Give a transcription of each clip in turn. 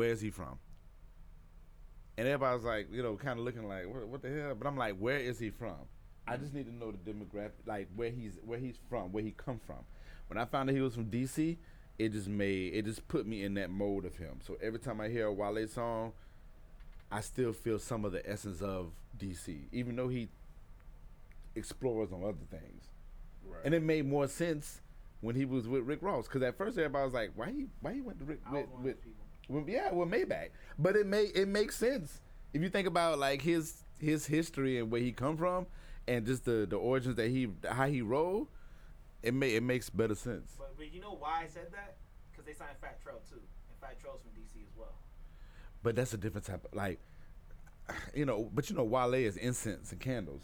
where is he from? And everybody's like, you know, kind of looking like, what the hell? But I'm like, where is he from? I just need to know the demographic, like where he's from, where he come from. When I found out he was from DC, it just put me in that mode of him. So every time I hear a Wale song, I still feel some of the essence of DC, even though he explores on other things. Right. And it made more sense when he was with Rick Ross, because at first everybody was like, why he went to Rick with Maybach, but it makes sense if you think about like his history and where he come from. And just the origins that how he rolled, it makes better sense. But you know why I said that? Because they signed Fat Trell too, and Fat Trell's from DC as well. But that's a different type of, like, you know. But you know, Wale is incense and candles.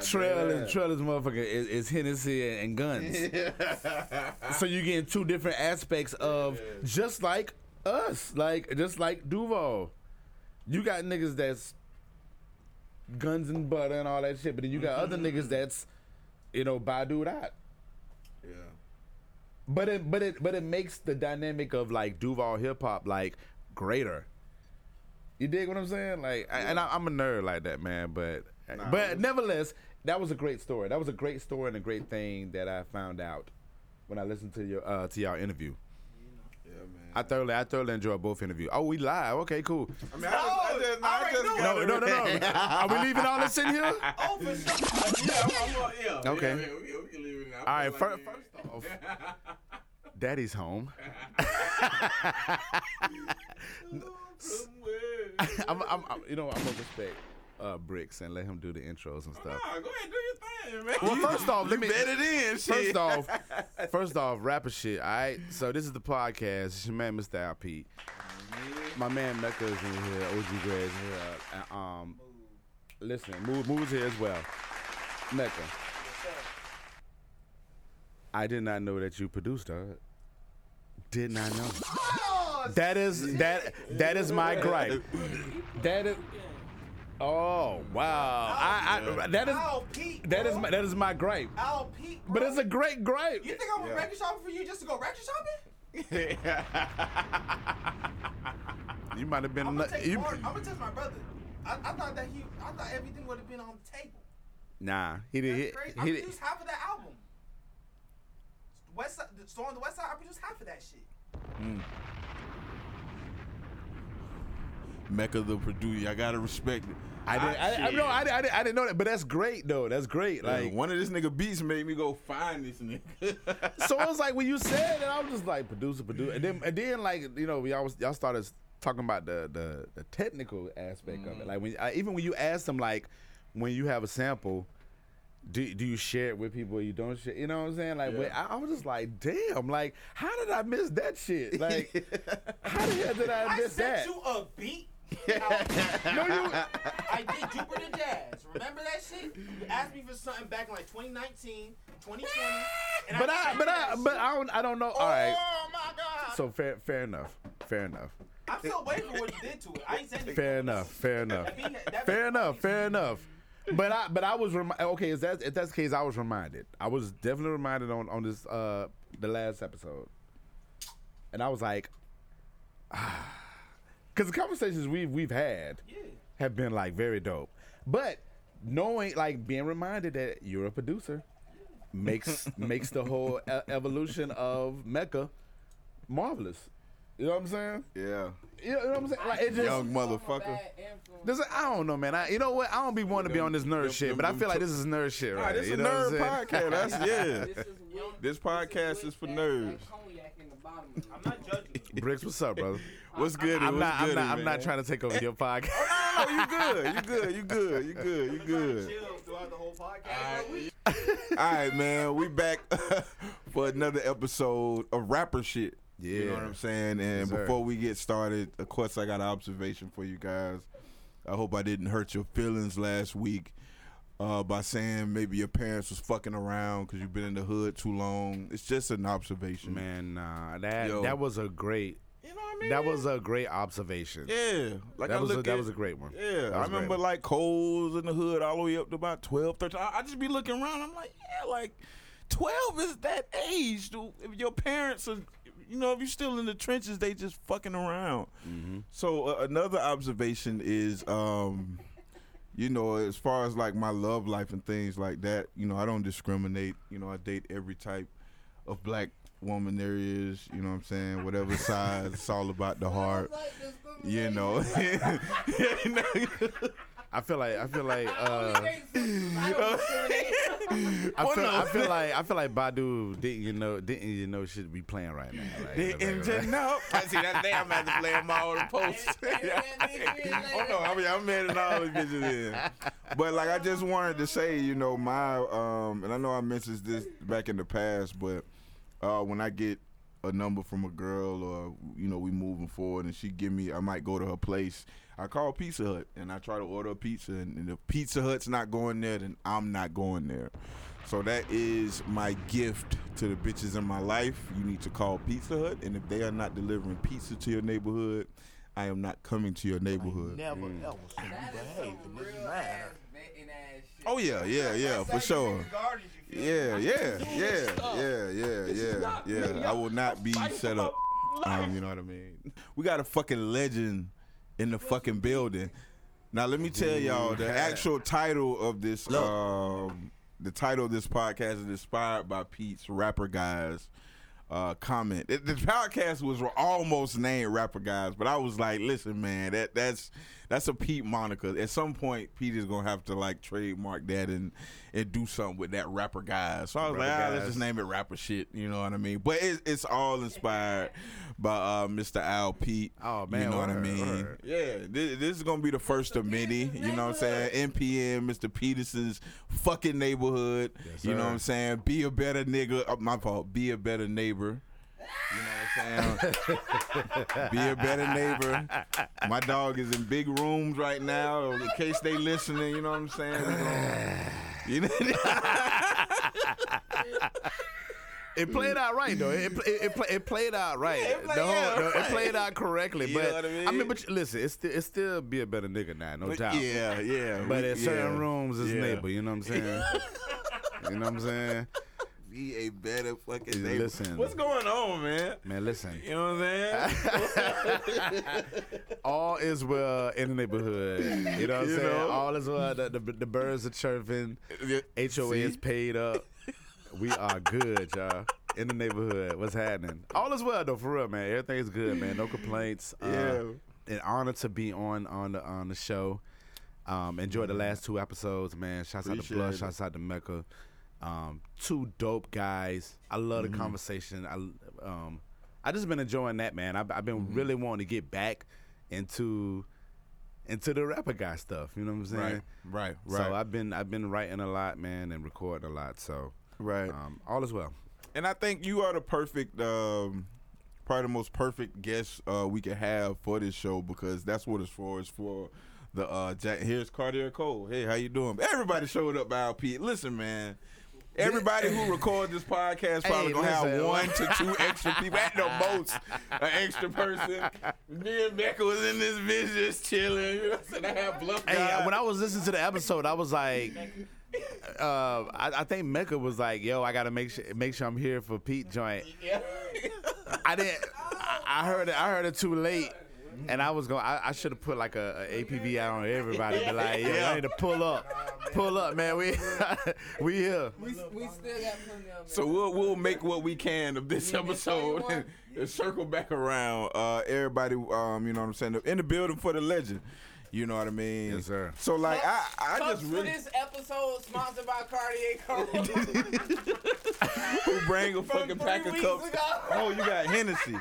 Trell is motherfucker is Hennessy and guns. So you're getting two different aspects of just like us, like just like Duval. You got niggas that's guns and butter and all that shit, but then you got other niggas that's, you know, Badu that. Yeah. But it makes the dynamic of like Duval hip hop like greater. You dig what I'm saying? Like, yeah. I'm a nerd like that, man. But nevertheless, that was a great story. That was a great story and a great thing that I found out when I listened to your to y'all interview. Yeah, man. I thoroughly enjoyed both interviews. Oh, we live. Okay, cool. I mean, I just Are we leaving all this in here? Oh, for sure. Yeah. Okay. Yeah, we can leave it now. All right. Like, first off, Daddy's home. I'm gonna respect Bricks and let him do the intros and stuff. No, go ahead, do your thing, man. Well, first off, let me bet it in. Shit. First off, rapper shit. All right, so this is the podcast. It's your man, Mr. Al Pete. My man Mecca is in here. OG Greg is here. Listen, Move's here as well. Mecca, I did not know that you produced her. Did not know. That is my gripe. That is. Oh wow! That is my gripe. Al Pete, bro. But it's a great gripe. You think I'm gonna record shopping for you just to go record shopping? You might have been. I'm gonna text my brother. I thought everything would have been on the table. Nah, he didn't. I produced half of that album. So on the West Side, I produced half of that shit. Mm. Mecca the producer, I gotta respect it. I didn't know that, but that's great though. That's great. Like, yeah, one of this nigga beats made me go find this nigga. So it was like when you said that, I was just like producer, and then like, you know, y'all started talking about the technical aspect of it. Like even when you ask them, like when you have a sample, do you share it with people? You don't share, you know what I'm saying? Like, I was just like, damn, like how did I miss that shit? Like, how the hell did I miss that? I sent you a beat. I did Jupiter Jazz. Remember that shit? You asked me for something back in like 2019, 2020. And I don't know. All right. Oh my God. So fair enough. I'm still waiting for what you did to it. I ain't saying Fair enough. But I was okay. If that's the case, I was reminded. I was definitely reminded on this the last episode, and I was like, because the conversations we've had have been like very dope. But knowing, like, being reminded that you're a producer makes the whole evolution of Mecca marvelous. You know what I'm saying? Yeah. You know what I'm saying? Like, it just, young motherfucker. I don't know, man. You know what? I don't be wanting to be on this nerd shit, but I feel like this is nerd shit right here. This is a nerd podcast. That's, yeah. This podcast is for nerds. I'm not judging. Bricks, what's up, brother? What's good? I'm not trying to take over your podcast. No, you good. Throughout the whole podcast. All right, man. We back for another episode of Rapper Shit. Yeah. You know what I'm saying? And before we get started, of course, I got an observation for you guys. I hope I didn't hurt your feelings last week by saying maybe your parents was fucking around because you've been in the hood too long. It's just an observation. Man, nah. That was a great... You know what I mean? That was a great observation. Yeah. Like that was a great one. Yeah. I remember like Cole's in the hood all the way up to about 12, 13. I just be looking around. I'm like, yeah, like 12 is that age, dude. If your parents are... you know, if you're still in the trenches, they just fucking around. Mm-hmm. So another observation is, you know, as far as like my love life and things like that, you know, I don't discriminate. You know, I date every type of black woman there is, you know what I'm saying, whatever size, it's all about the heart, you know. I feel like Badu didn't should be playing right now. Like, I see that thing. I'm about to play on my own post. I'm mad at all these bitches in. But like, I just wanted to say, you know, my and I know I mentioned this back in the past, but when I get a number from a girl, or you know, we moving forward, and she give me, I might go to her place. I call Pizza Hut and I try to order a pizza, and if Pizza Hut's not going there, then I'm not going there. So that is my gift to the bitches in my life. You need to call Pizza Hut, and if they are not delivering pizza to your neighborhood, I am not coming to your neighborhood. Never ever see you behave in this manner. Oh yeah, for sure. Yeah. I will not be set up. You know what I mean? We got a fucking legend in the fucking building. Now let me tell y'all, the actual title of this, the title of this podcast is inspired by Pete's Rapper Guys comment. The podcast was almost named Rapper Guys, but I was like, listen, man, that's a Pete moniker. At some point, Pete is gonna have to like trademark that and do something with that, Rapper Guys. So I was let's just name it Rapper Shit. You know what I mean? But it's all inspired by Mr. Al Pete. Oh man, you know what I mean? Word. Yeah, this is gonna be the first of many. You know what I'm saying? NPN, Mr. Peterson's fucking neighborhood. Yes, you know what I'm saying? Be a better nigga. Oh, my fault. Be a better neighbor. You know what I'm saying? Be a better neighbor. My dog is in big rooms right now. In case they listening, you know what I'm saying? You know. It played out right though. It played out right. It played out correctly. But you know what I mean? But listen, it's still be a better nigga now, no doubt. Yeah. But in certain rooms, it's neighbor. You know what I'm saying? You know what I'm saying? Be a better fucking neighbor. Listen, what's going on, man? Man, listen. You know what I'm saying? All is well in the neighborhood. You know what I'm saying? All is well. The birds are chirping. HOA is paid up. We are good, y'all. In the neighborhood. What's happening? All is well, though, for real, man. Everything's good, man. No complaints. An honor to be on the show. Enjoyed the last two episodes, man. Shouts out to Blush. Shouts out to Mecca. Two dope guys. I love the conversation. I just been enjoying that, man. I've been really wanting to get back into the rapper guy stuff. You know what I'm saying? Right. So I've been writing a lot, man, and recording a lot. So all is well. And I think you are the perfect, probably the most perfect guest we could have for this show, because that's what it's for. It's for the here's Cartier Cole. Hey, how you doing? Everybody showed up by LP. Listen, man. Everybody who records this podcast probably gonna have 1 to 2 extra people at the most, an extra person. Me and Becca was in this bitch just chilling. You know what I'm saying? I had Bluff. Hey, when I was listening to the episode, I was like, I think Mecca was like, "Yo, I gotta make sure I'm here for Pete joint." Yeah. I heard it too late. And I was going. I should have put like a APB out on everybody. Be like, yeah, I need to pull up, man. We here. We still got plenty of. So we'll make what we can of this episode and circle back around. Everybody, you know what I'm saying, in the building for the legend. You know what I mean? Yes, sir. So like, I just really. This episode sponsored by Cartier Cole. Who bring a fucking pack of cups? Oh, you got Hennessy.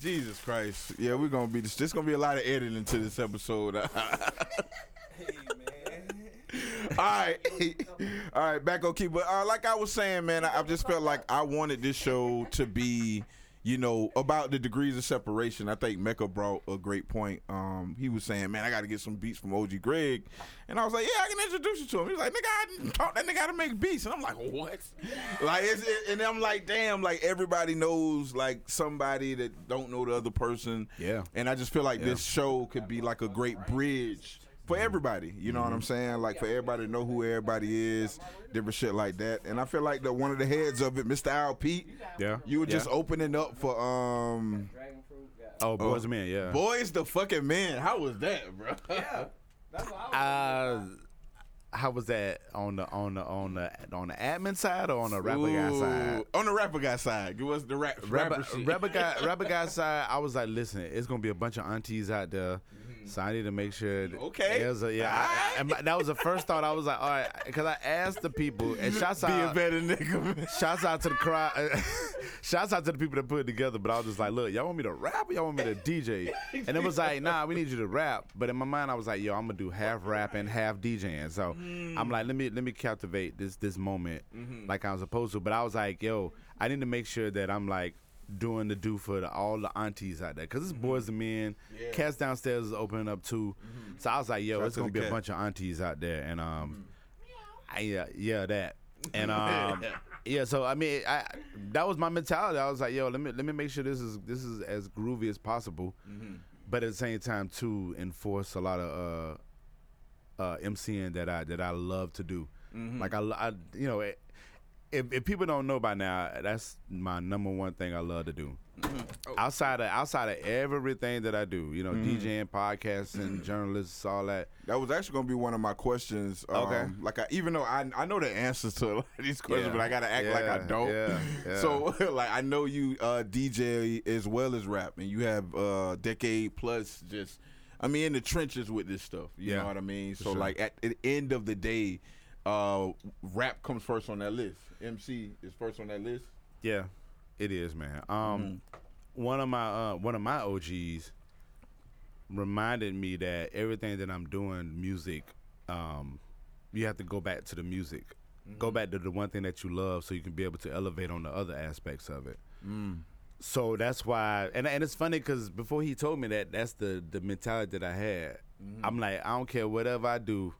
Jesus Christ. Yeah, we're going to be... There's going to be a lot of editing to this episode. Hey, man. All right, back on key. But like I was saying, man, I just felt like I wanted this show to be, you know, about the degrees of separation. I think Mecca brought a great point. He was saying, man, I got to get some beats from OG Greg. And I was like, yeah, I can introduce you to him. He was like, nigga, I taught that nigga how to make beats. And I'm like, what? Like, and I'm like, damn, like everybody knows like somebody that don't know the other person. Yeah. And I just feel like this show could be like a great bridge for everybody, you know what I'm saying? Like, for everybody to know who everybody is, different shit like that. And I feel like the one of the heads of it, Mr. Al Pete, you were just opening up for Boys the Man, Boys the fucking Man. How was that, bro? That's what I was doing. How was that on the admin side or on the rapper guy side? On the rapper guy side, give us the rapper guy side. I was like, listen, it's gonna be a bunch of aunties out there, so I need to make sure. That was the first thought. I was like, all right, because I asked the people, and shouts out to the crowd, shouts out to the people that put it together. But I was just like, look, y'all want me to rap or y'all want me to DJ? And it was like, nah, we need you to rap. But in my mind, I was like, yo, I'm gonna do half rapping, half DJing. So I'm like, let me captivate this moment like I'm supposed to. But I was like, yo, I need to make sure that I'm like doing the do for all the aunties out there, because it's Boys and Men, Cats Downstairs is opening up too. So I was like, yo, it's gonna be a bunch of aunties out there, and So I mean, that was my mentality. I was like, yo, let me make sure this is as groovy as possible, but at the same time too enforce a lot of MCing that I love to do. Like I you know, if people don't know by now, that's my number one thing I love to do. Outside of everything that I do, you know, DJing, podcasting, journalists, all that. That was actually gonna be one of my questions. Okay. Like, even though I know the answers to a lot of these questions, but I gotta act like I don't. So like, I know you DJ as well as rap, and you have decade plus just. I mean, in the trenches with this stuff, you know what I mean? So, like, at the end of the day, rap comes first on that list. MC is first on that list? Yeah, it is, man. One of my OGs reminded me that everything that I'm doing, music, you have to go back to the music. Go back to the one thing that you love so you can be able to elevate on the other aspects of it. So that's why, and it's funny because before he told me that, that's the mentality that I had. I'm like, I don't care whatever I do.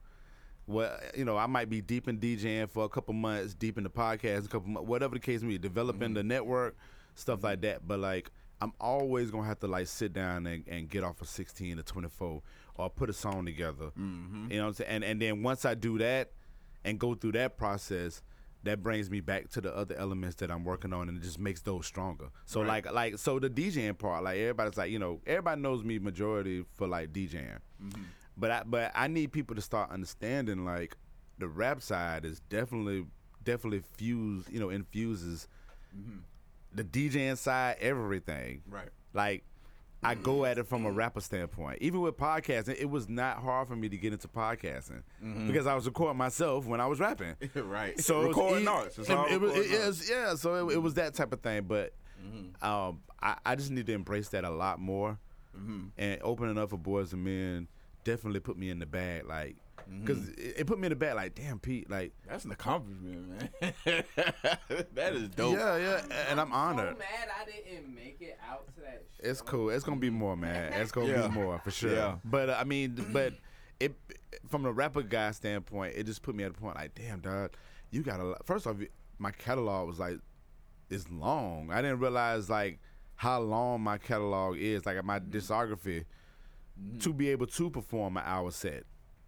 You know, I might be deep in DJing for a couple months, deep in the podcast, whatever the case may be, developing the network, stuff like that. But like, I'm always gonna have to like sit down and get off of 16 to 24 or put a song together. You know what I'm saying? And then once I do that and go through that process, that brings me back to the other elements that I'm working on, and it just makes those stronger. So so the DJing part, like everybody's like, you know, everybody knows me majority for like DJing, but I need people to start understanding like the rap side is definitely fused, you know, infuses the DJing side, everything. Right. Like I go at it from a rapper standpoint. Even with podcasting, it was not hard for me to get into podcasting because I was recording myself when I was rapping. Right. So recording artists. So it was that type of thing. But I just need to embrace that a lot more. And opening up for Boys and Men definitely put me in the bag. Like, because it put me in the back, like, damn, Pete, like that's an accomplishment, man. That is dope. And I'm honored. I'm so mad I didn't make it out to that show. It's cool. It's gonna be more, man. It's gonna be more for sure. But I mean, but it from the rapper guy standpoint, it just put me at a point like, damn, dog, you got a lot. First off, my catalog was like, it's long. I didn't realize like how long my catalog is. Like my discography to be able to perform an hour set.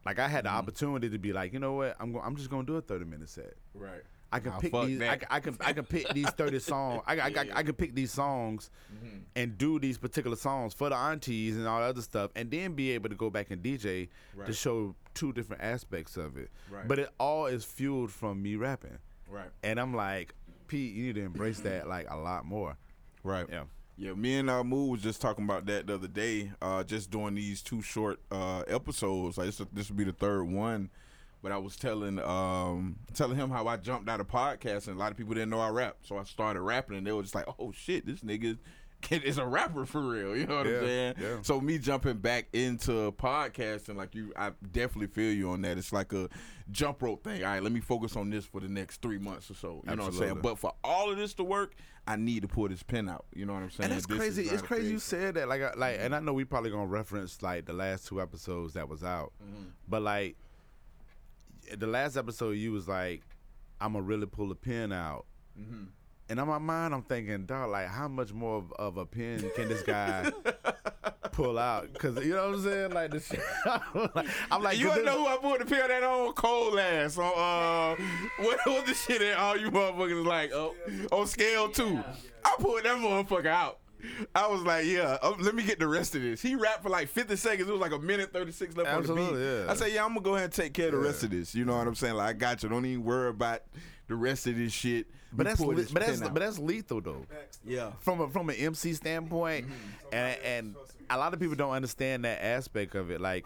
Like I had the opportunity to be like, you know what, I'm just gonna do a 30-minute set. Right. I can pick these 30 songs. I can pick these songs and do these particular songs for the aunties and all the other stuff, and then be able to go back and DJ to show two different aspects of it. Right. But it all is fueled from me rapping. Right. And I'm like, Pete, you need to embrace that like a lot more. Right. Yeah. Yeah, me and Moo was just talking about that the other day, just doing these two short episodes. Like this would be the third one, but I was telling him how I jumped out of podcasts, and a lot of people didn't know I rapped, so I started rapping, and they were just like, "Oh shit, this nigga is a rapper for real." You know what I'm saying? Yeah. So me jumping back into podcasting, like I definitely feel you on that. It's like a jump rope thing. All right, let me focus on this for the next 3 months or so. You know what I'm saying? But for all of this to work, I need to pull this pen out. You know what I'm saying? And it's crazy. It's crazy you said that. Like, and I know we probably gonna reference like the last two episodes that was out, but like the last episode, you was like, "I'm gonna really pull the pen out." And in my mind, I'm thinking, dog, like, how much more of a pen can this guy pull out, cause you know what I'm saying. Like the shit, I'm like, you wanna know who I pulled the pill that on? Cole ass on what was the shit that all you motherfuckers like? Oh, on Scale 2, I pulled that motherfucker out. I was like, yeah, let me get the rest of this. He rapped for like 50 seconds. It was like a minute 36 left on the beat. Yeah. I said, yeah, I'm gonna go ahead and take care of the rest of this. You know what I'm saying? Like, I got you. Don't even worry about the rest of this shit. But that's lethal though. Yeah. From an MC standpoint, and a lot of people don't understand that aspect of it. Like,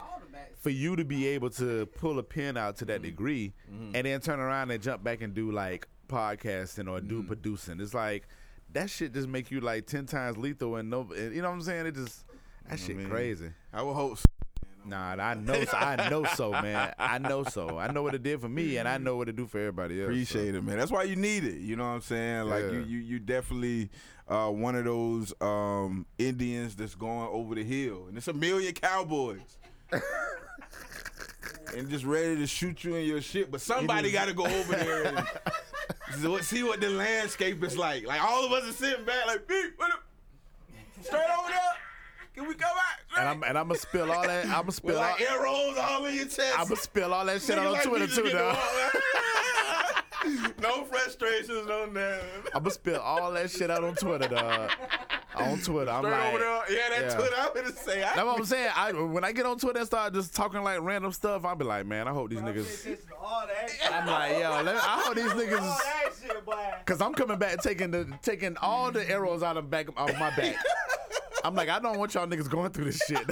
for you to be able to pull a pen out to that degree, and then turn around and jump back and do like podcasting or do producing, it's like. That shit just make you like 10 times lethal and no, you know what I'm saying? It just, that shit crazy. I would hope so. Nah, I know so, man. I know what it did for me, and I know what it do for everybody else. Appreciate it, man. That's why you need it. You know what I'm saying? Like, you definitely one of those Indians that's going over the hill, and it's a million cowboys. And just ready to shoot you in your shit, but somebody got to go over there and see what the landscape is like. Like, all of us are sitting back like, straight over there. Can we go back? Right? And I'm going to spill all that. I'm going to spill like arrows all in your chest. I'm going to spill all that shit on Twitter too, though. No frustrations on that. I'm going to spill all that shit out on Twitter, dog. On Twitter, I'm like, over there. Twitter, I'm gonna say. That's what I'm saying. When I get on Twitter and start just talking like random stuff, I'll be like, man, I hope these niggas. All that shit. I'm like, yo, I hope these niggas. All that shit, boy. Cause I'm coming back taking all the arrows out of back of my back. I'm like, I don't want y'all niggas going through this shit.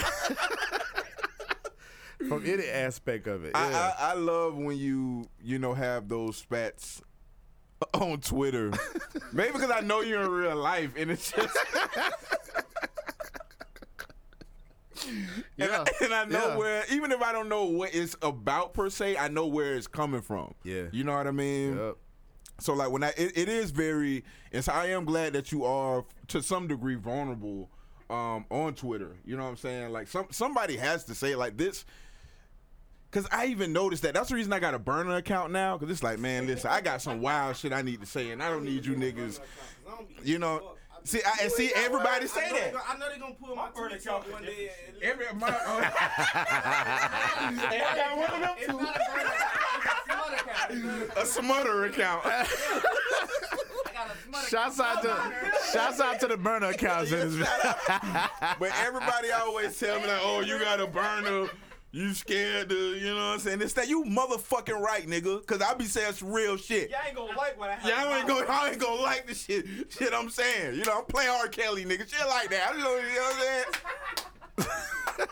From any aspect of it, yeah. I love when you know have those spats. On Twitter. Maybe because I know you're in real life, and it's just and I know where, even if I don't know what it's about per se, I know where it's coming from. Yeah. You know what I mean? Yep. So like when it is very, and so I am glad that you are to some degree vulnerable on Twitter. You know what I'm saying? Like somebody has to say it like this. Cause I even noticed that's the reason I got a burner account now. Cause it's like, man, listen, I got some wild shit I need to say, and I don't need you niggas. You know, everybody say that. I know they're gonna pull my burner account one day. I got one of them too. It's not a burner account. A smutter account. Shouts out to the burner accounts. But everybody always tell me like, oh, you got a burner. You scared to, you know what I'm saying? It's that you motherfucking right, nigga. Cause I be saying some real shit. Y'all ain't gonna like what I have. Y'all ain't gonna like the shit I'm saying. You know, I'm playing R. Kelly, nigga. Shit like that. I just don't,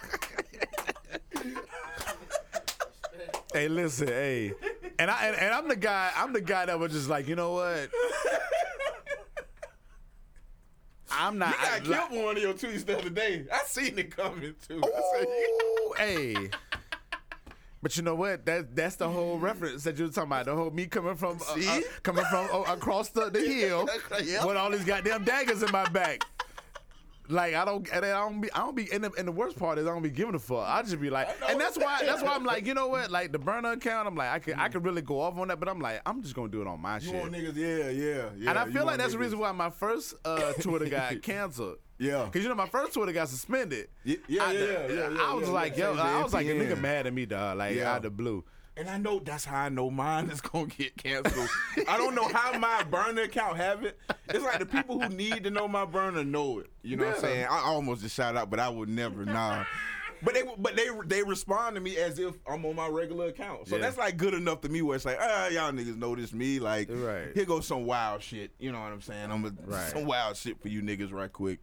you know what I'm saying? Hey, listen, hey. And I'm the guy that was just like, you know what? I'm not. You got killed with one of your tweets the other day. I seen it coming too. Oh, hey. But you know what? That's the whole reference that you were talking about. The whole me coming from across the hill with all these goddamn daggers in my back. Like I don't be. And the worst part is I don't be giving a fuck. I just be like, and that's why I'm like, you know what? Like the burner account, I'm like, I could really go off on that, but I'm like, I'm just gonna do it on my shit. You want niggas, yeah. And I feel like that's the reason why my first Twitter got canceled. Yeah. Cause you know my first Twitter got suspended. Yeah. I was like, yo, I was like, a nigga mad at me, dog. Like out of the blue. And I know that's how I know mine is gonna get canceled. I don't know how my burner account have it. It's like the people who need to know my burner know it. You know what I'm saying? I almost just shout out, but I would never. Nah. But they respond to me as if I'm on my regular account. So that's like good enough to me where it's like, y'all niggas notice me. Like, here goes some wild shit. You know what I'm saying? Some wild shit for you niggas right quick.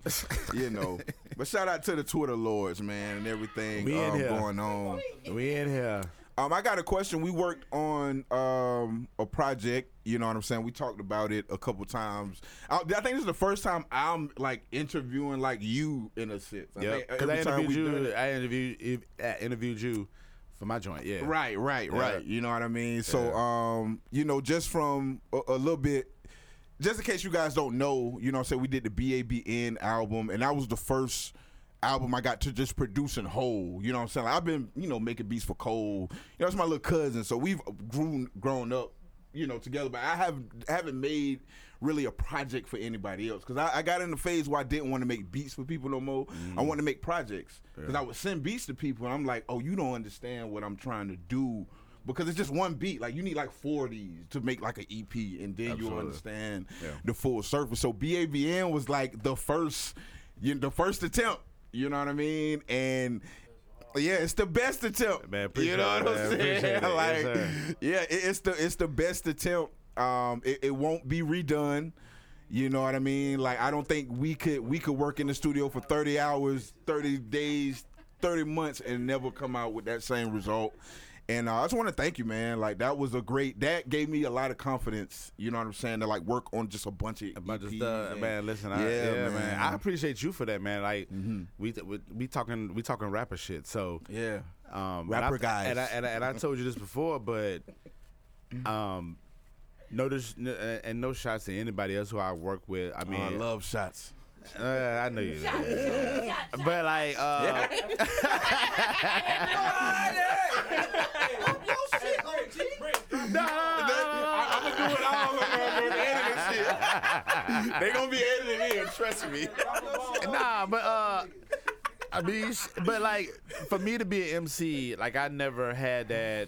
You know. But shout out to the Twitter lords, man, and everything going on. We in here. I got a question. We worked on a project, you know what I'm saying? We talked about it a couple times. I think this is the first time I'm, like, interviewing, like, you in a sense. Yeah, because I interviewed you for my joint, yeah. Right. You know what I mean? Yeah. So, you know, just from a little bit, just in case you guys don't know, you know what I'm saying, we did the B.A.B.N. album, and that was the first album I got to just producing whole, you know what I'm saying? Like I've been, you know, making beats for Cole. You know, it's my little cousin, so we've grown up, you know, together. But I haven't made really a project for anybody else, because I got in the phase where I didn't want to make beats for people no more. I wanted to make projects, because I would send beats to people and I'm like, oh, you don't understand what I'm trying to do, because it's just one beat. Like, you need like 40s to make like an EP, and then you'll understand the full surface. So B.A.B.N. was like the first attempt, you know what I mean? And yeah, it's the best attempt. Man, you know what I'm saying? Like, it's the best attempt. It won't be redone. You know what I mean? Like, I don't think we could work in the studio for 30 hours, 30 days, 30 months, and never come out with that same result. And I just want to thank you, man. Like, that gave me a lot of confidence, you know what I'm saying, to, like, work on just a bunch of EPs. Man, listen, man. I appreciate you for that, man. Like, we talking rapper shit, so. Yeah, rapper guys. And I told you this before, but no shots to anybody else who I work with. I mean, I love shots. I know you. But, like, I'm gonna do it all over the editing shit. They gonna be editing in, trust me. Nah, but I mean, but like, for me to be an MC, like, I never had the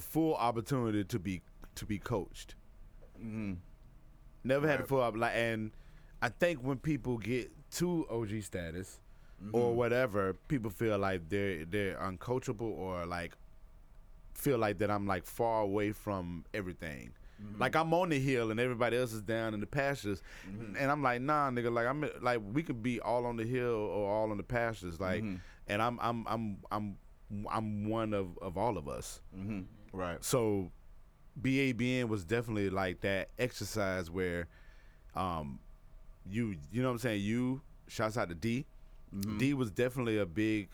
full opportunity to be coached. Mm-hmm. Never had the full opportunity, like, and I think when people get to OG status, mm-hmm. or whatever, people feel like they're uncoachable, or like feel like that I'm like far away from everything. Mm-hmm. Like, I'm on the hill and everybody else is down in the pastures, mm-hmm. and I'm like, nah, nigga. Like, I'm like, we could be all on the hill or all on the pastures, like, mm-hmm. and I'm one of all of us, mm-hmm. right? So, B.A.B.N. was definitely like that exercise where, you know what I'm saying. You shouts out to D. Mm-hmm. D was definitely a big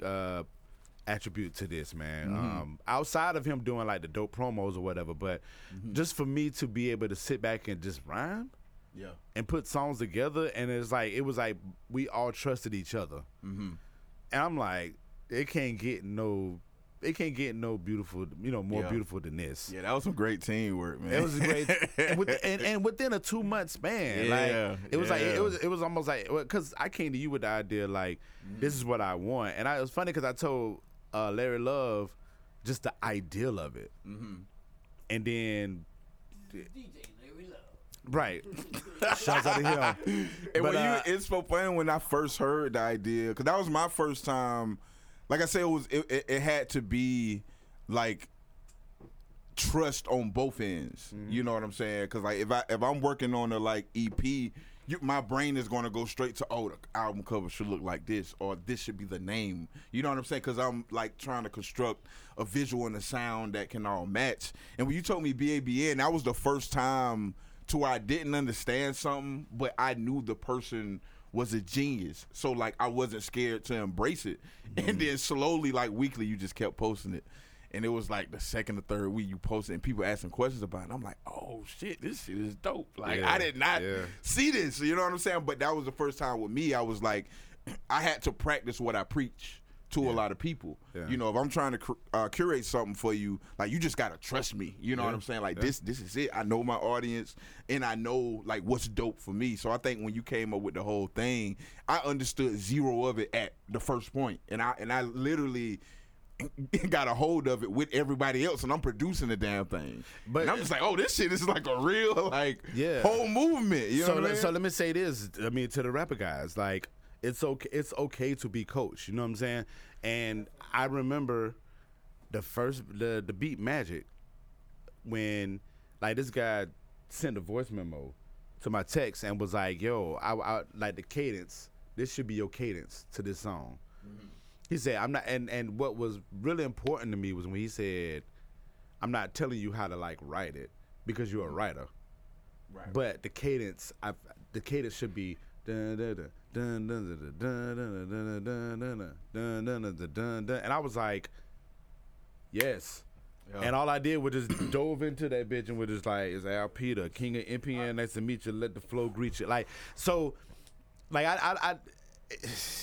attribute to this, man. Mm-hmm. Outside of him doing like the dope promos or whatever, but mm-hmm. just for me to be able to sit back and just rhyme, and put songs together, and it was like we all trusted each other, mm-hmm. and I'm like, it can't get no beautiful, you know, more beautiful than this. Yeah, that was some great teamwork, man. It was great, and within a 2-month span, like it was like it was almost like, because I came to you with the idea like, this is what I want, and it was funny because I told Larry Love just the ideal of it, mm-hmm. and then DJ Larry Love. Right. Shouts out to him. And but, it's so funny when I first heard the idea, because that was my first time. Like I said, it had to be like trust on both ends. Mm-hmm. You know what I'm saying? Because like if I'm working on a like EP, my brain is gonna go straight to, oh, the album cover should look like this, or this should be the name. You know what I'm saying? Because I'm like trying to construct a visual and a sound that can all match. And when you told me B.A.B.N., that was the first time to where I didn't understand something, but I knew the person was a genius, so like I wasn't scared to embrace it, mm-hmm. and then slowly, like weekly, you just kept posting it, and it was like the second or third week you posted, and people asking questions about it. I'm like, oh shit, this shit is dope. Like I did not see this, you know what I'm saying? But that was the first time with me. I was like, I had to practice what I preach to a lot of people. Yeah. You know, if I'm trying to curate something for you, like you just gotta trust me. You know what I'm saying? Like this is it. I know my audience, and I know like what's dope for me. So I think when you came up with the whole thing, I understood zero of it at the first point, and I literally got a hold of it with everybody else, and I'm producing the damn thing. But and I'm just like, oh, this shit is like a real like whole movement. You know what I mean? So let me say this. I mean, to the rapper guys, like, it's okay to be coached, you know what I'm saying? And I remember the first the beat Magic, when like this guy sent a voice memo to my text and was like, yo, I like the cadence, this should be your cadence to this song. Mm-hmm. He said, I'm not, and what was really important to me was when he said, I'm not telling you how to like write it because you're a writer, right? But the cadence should be and I was like, yes. Yeah. And all I did was just dove into that bitch and was just like, it's Al Peter, king of NPN, nice to meet you, let the flow greet you. Like, so, like, I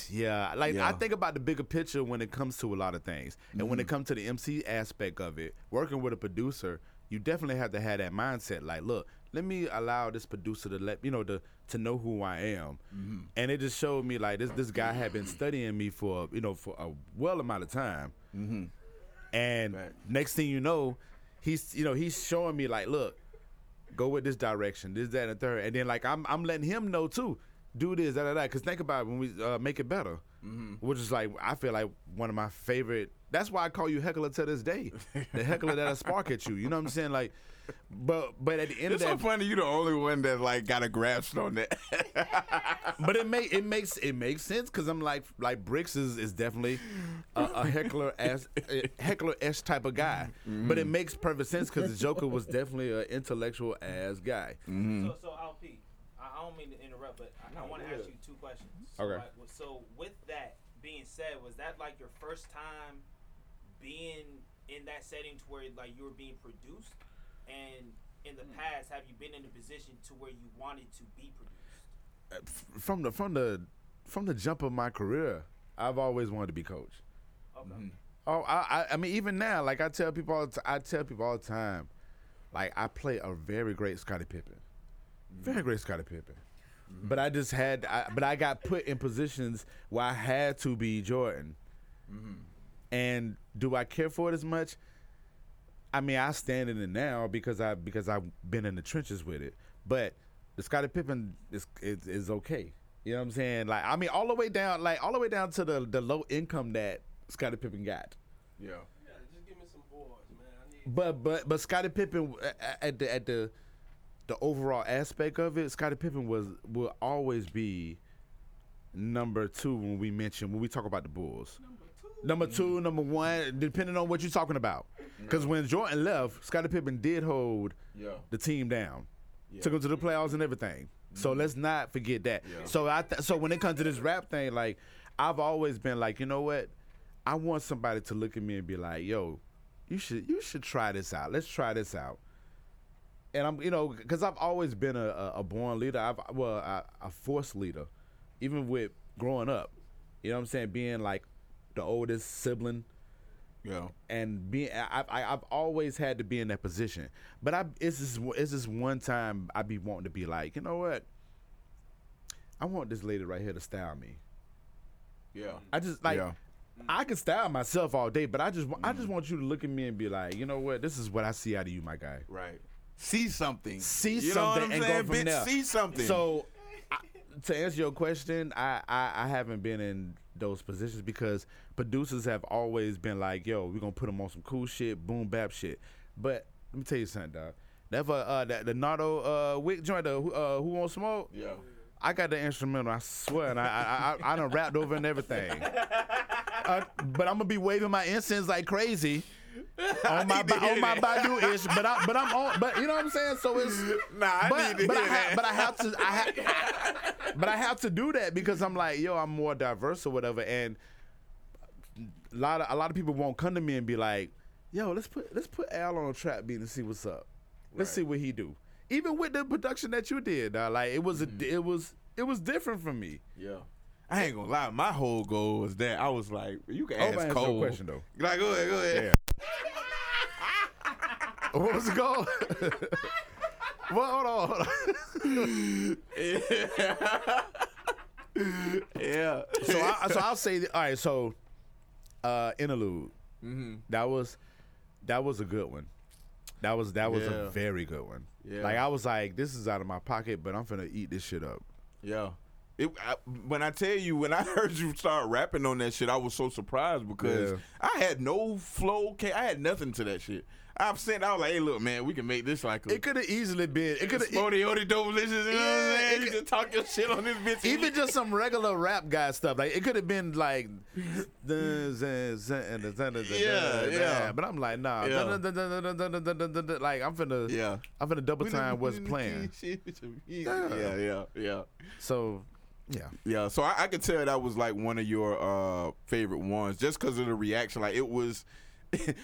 Yeah, like I think about the bigger picture when it comes to a lot of things, and when it comes to the MC aspect of it, working with a producer, you definitely have to have that mindset. Like, look, let me allow this producer to let you know to know who I am, and it just showed me like this guy had been studying me for for a well amount of time, and next thing you know, he's showing me like, look, go with this direction, this, that, and third, and then like I'm letting him know too. Do this, that, that. Because think about it, when we make it better, which is like, I feel like one of my favorite. That's why I call you heckler to this day. The heckler that'll spark at you. You know what I'm saying? Like, but at the end of that. It's so funny, you the only one that like got a grasp on that. But it makes sense because I'm like Bricks is definitely a heckler-esque type of guy. But it makes perfect sense because the Joker was definitely an intellectual ass guy. So LP. I don't mean to interrupt, but I want to ask you two questions. Okay. So with that being said, was that like your first time being in that setting to where like you were being produced? And in the past, have you been in a position to where you wanted to be produced? From the jump of my career, I've always wanted to be coached. Okay. Oh, I mean, even now, like I tell people all the time, like I play a very great Scottie Pippen. Very great Scottie Pippen. But I got put in positions where I had to be Jordan. And do I care for it as much? I mean, I stand in it now because I've been in the trenches with it. But the Scottie Pippen is okay. You know what I'm saying? Like, I mean, all the way down to the low income that Scottie Pippen got. Yeah. Yeah, just give me some boards, man. But Scottie Pippen at the overall aspect of it, Scottie Pippen will always be number two when we talk about the Bulls. Number two, number one, depending on what you're talking about. Because when Jordan left, Scottie Pippen did hold the team down, took them to the playoffs and everything. So let's not forget that. Yeah. So so when it comes to this rap thing, like I've always been like, you know what? I want somebody to look at me and be like, yo, you should try this out. Let's try this out. And I'm, because I've always been a born leader. A forced leader, even with growing up. You know what I'm saying? Being like the oldest sibling. Yeah. And I've always had to be in that position. But it's just one time I be wanting to be like, you know what? I want this lady right here to style me. Yeah. I just like. Yeah. I can style myself all day, but I just want you to look at me and be like, you know what? This is what I see out of you, my guy. Right. See something, and go from there. See something. So, to answer your question, I haven't been in those positions because producers have always been like, "Yo, we're gonna put them on some cool shit, boom bap shit." But let me tell you something, dog. That the Nardo Wick joint, Who Won't Smoke? Yeah. I got the instrumental, I swear, and I done rapped over and everything. But I'm gonna be waving my incense like crazy. on my Badu ish, but you know what I'm saying. So it's I have to do that because I'm like, yo, I'm more diverse or whatever, and a lot of people won't come to me and be like, yo, let's put Al on a trap beat and see what's up. Let's see what he do. Even with the production that you did, dog, like it was different for me. Yeah. I ain't gonna lie, my whole goal was that I was like, you can ask Cole. Your question though. Like, go ahead. Yeah. What was the goal? Well, hold on. Yeah. So I'll say, all right. So, interlude. That was a good one. That was a very good one. Yeah. Like I was like, this is out of my pocket, but I'm finna eat this shit up. Yeah. When I heard you start rapping on that shit, I was so surprised because I had no flow. I had nothing to that shit. I was like, hey, look, man, we can make this like a... It could have easily been... It could have... Spodiote Dovelicious, you know what I'm saying? You just talk your shit on this bitch. Even just some regular rap guy stuff. Like, it could have been like... Yeah. But I'm like, nah. Yeah. Like, I'm finna double time what's playing. Yeah. So... Yeah. So I could tell that was like one of your favorite ones, just because of the reaction. Like it was.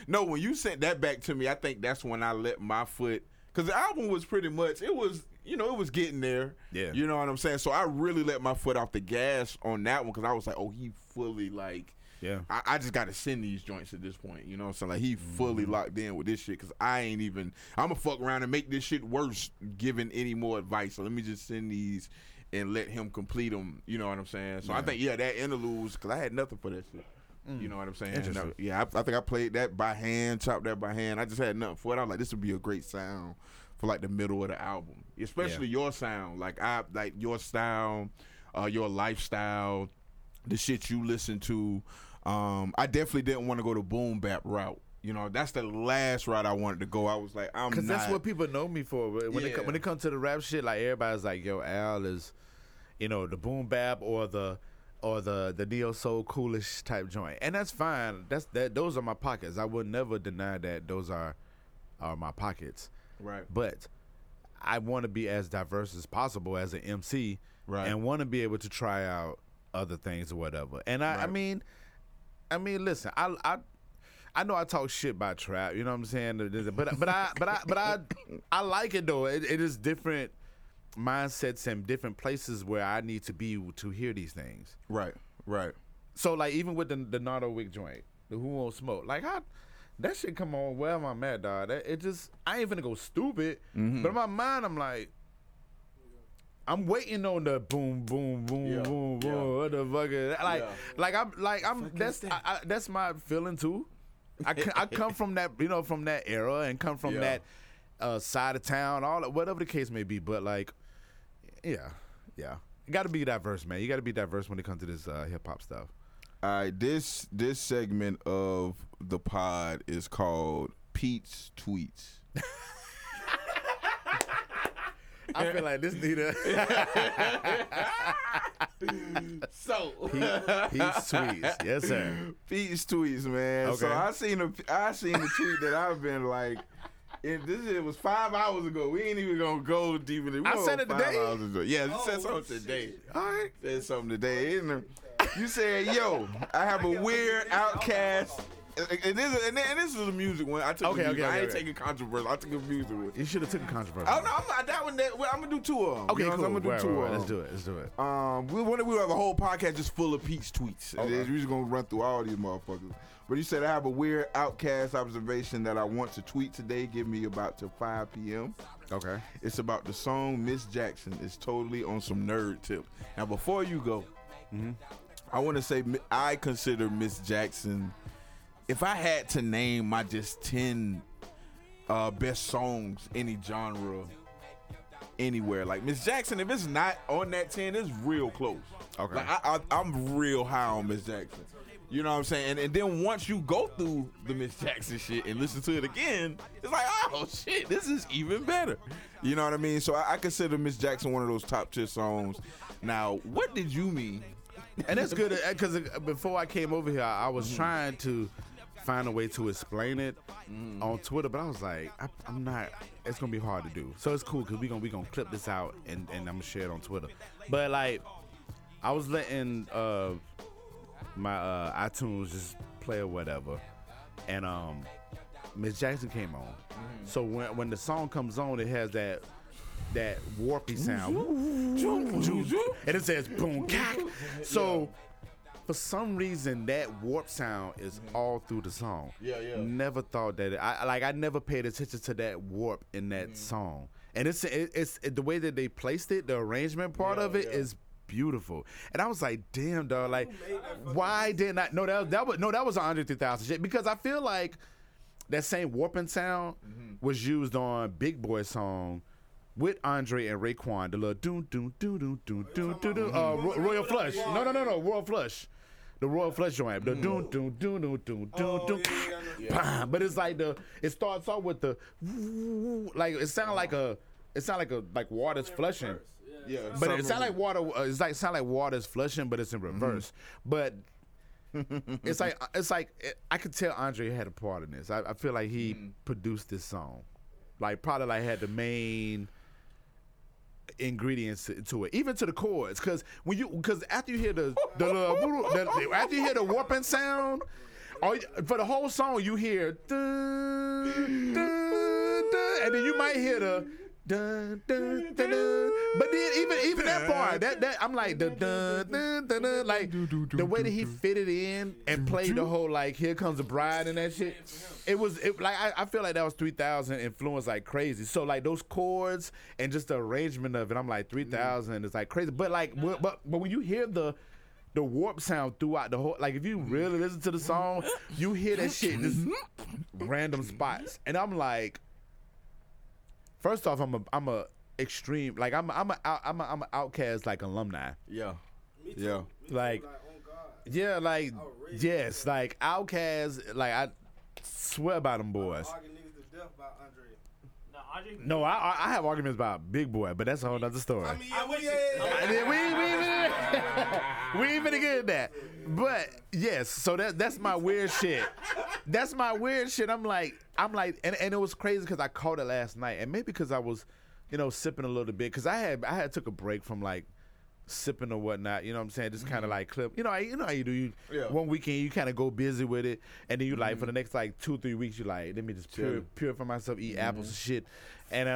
No, when you sent that back to me, I think that's when I let my foot Because the album was pretty much, it was, you know, it was getting there. Yeah. You know what I'm saying? So I really let my foot off the gas on that one because I was like, oh, he fully, like, yeah. I just got to send these joints at this point. You know what I'm saying? Like, he fully locked in with this shit because I ain't even, I'm going to fuck around and make this shit worse giving any more advice. So let me just send these and let him complete them. You know what I'm saying? So yeah. I think, yeah, that interludes, because I had nothing for that shit. You know what I'm saying? I think I played that by hand, chopped that by hand. I just had nothing for it. I was like, this would be a great sound for like the middle of the album, especially your sound. Like I like your style, your lifestyle, the shit you listen to. I definitely didn't want to go the boom bap route. You know, that's the last route I wanted to go. I was like, I'm not. Because that's what people know me for. When it comes to the rap shit, like everybody's like, yo, Al is, you know, the boom bap or the neo soul coolish type joint, and that's fine. Those are my pockets. I will never deny that those are my pockets. Right. But I want to be as diverse as possible as an MC, right? And want to be able to try out other things or whatever. And I, right. I mean, listen, I know I talk shit about trap. You know what I'm saying? But I like it though. It is different mindsets and different places where I need to be to hear these things. Right. So like even with the Nardo Wick joint, the Who Won't Smoke, like that shit come on wherever I'm at, dog. I ain't finna go stupid, but in my mind I'm like, I'm waiting on the boom, boom, boom, boom, boom. Yeah. What the fuck is that? Like I'm. That's my feeling too. I come from that, you know, from that era and come from that side of town, all whatever the case may be. But like. Yeah. You got to be diverse, man. You got to be diverse when it comes to this hip-hop stuff. All right, this segment of the pod is called Pete's Tweets. I feel like this needed. So Pete's Tweets. Yes, sir. Pete's Tweets, man. Okay. So I seen a tweet that I've been like, if this shit was 5 hours ago. We ain't even gonna go deep in it. I said it today. Yeah, you said something today. All right, said something today. You said, "Yo, I have a weird OutKast." And this was a music one. I took music. I ain't taking controversial. I took a music one. You should have took a controversial. Oh no, I'm gonna do two of them. Okay, you know, cool. I'm gonna do two of them. Let's do it. We have a whole podcast just full of Pete's tweets. Okay. We're just gonna run through all these motherfuckers. But you said, I have a weird outcast observation that I want to tweet today. Give me about to 5 p.m. Okay. It's about the song Miss Jackson is totally on some nerd tip. Now, before you go, I want to say I consider Miss Jackson, if I had to name my just 10 best songs, any genre, anywhere, like Miss Jackson, if it's not on that 10, it's real close. Okay. Like I'm real high on Miss Jackson. You know what I'm saying? And then once you go through the Miss Jackson shit and listen to it again, it's like, oh shit, this is even better. You know what I mean? So I consider Miss Jackson one of those top tier songs. Now, what did you mean? And that's good, because before I came over here, I was trying to find a way to explain it on Twitter, but I was like, I'm not, it's going to be hard to do. So it's cool, because we're going to clip this out and I'm going to share it on Twitter. But like, I was letting my iTunes just play or whatever, and Miss Jackson came on. So when the song comes on, it has that warpy sound, and it says boom cock. So for some reason, that warp sound is all through the song. Yeah. Never thought that. I never paid attention to that warp in that song, and it's the way that they placed it. The arrangement part of it is beautiful. And I was like, damn, dog, like, why didn't I? No, that was 100,000 shit, because I feel like that same warping sound was used on Big Boi song with Andre and Raekwon, the little Royal Flush. No, Royal Flush. The Royal Flush joint. The But it's like it starts off with the like it sounds like water's flushing. Yeah, but it sound like water. It sound like water's flushing, but it's in reverse. But it's like I could tell Andre had a part in this. I feel like he produced this song, like probably like had the main ingredients to it, even to the chords. Because after you hear the after you hear the warping sound, for the whole song you hear. and then you might hear the dun, dun, dun, dun, dun. But then even that part, that I'm like the dun, dun, dun, dun, like the way that he fitted in and played the whole like "Here Comes the Bride" and that shit. It was like I feel like that was 3000 influenced like crazy. So like those chords and just the arrangement of it, I'm like 3000 is like crazy. But like but when you hear the warp sound throughout the whole, like if you really listen to the song, you hear that shit in just random spots, and I'm like, first off, I'm a extreme, like I'm a OutKast like alumni. Yeah, me too. Yeah, like on God. Yeah, like yes, like OutKast, like I swear by them boys. No, I have arguments about Big Boi, but that's a whole nother story. I mean, we ain't finna get at that. But yes, so that's my weird shit. That's my weird shit. I'm like, and it was crazy because I caught it last night, and maybe because I was, you know, sipping a little bit, because I had took a break from like sipping or whatnot, you know what I'm saying? Just kind of like clip, you know how you do. One weekend you kind of go busy with it, and then you like for the next like 2-3 weeks you like, let me just purify myself, eat apples and shit, and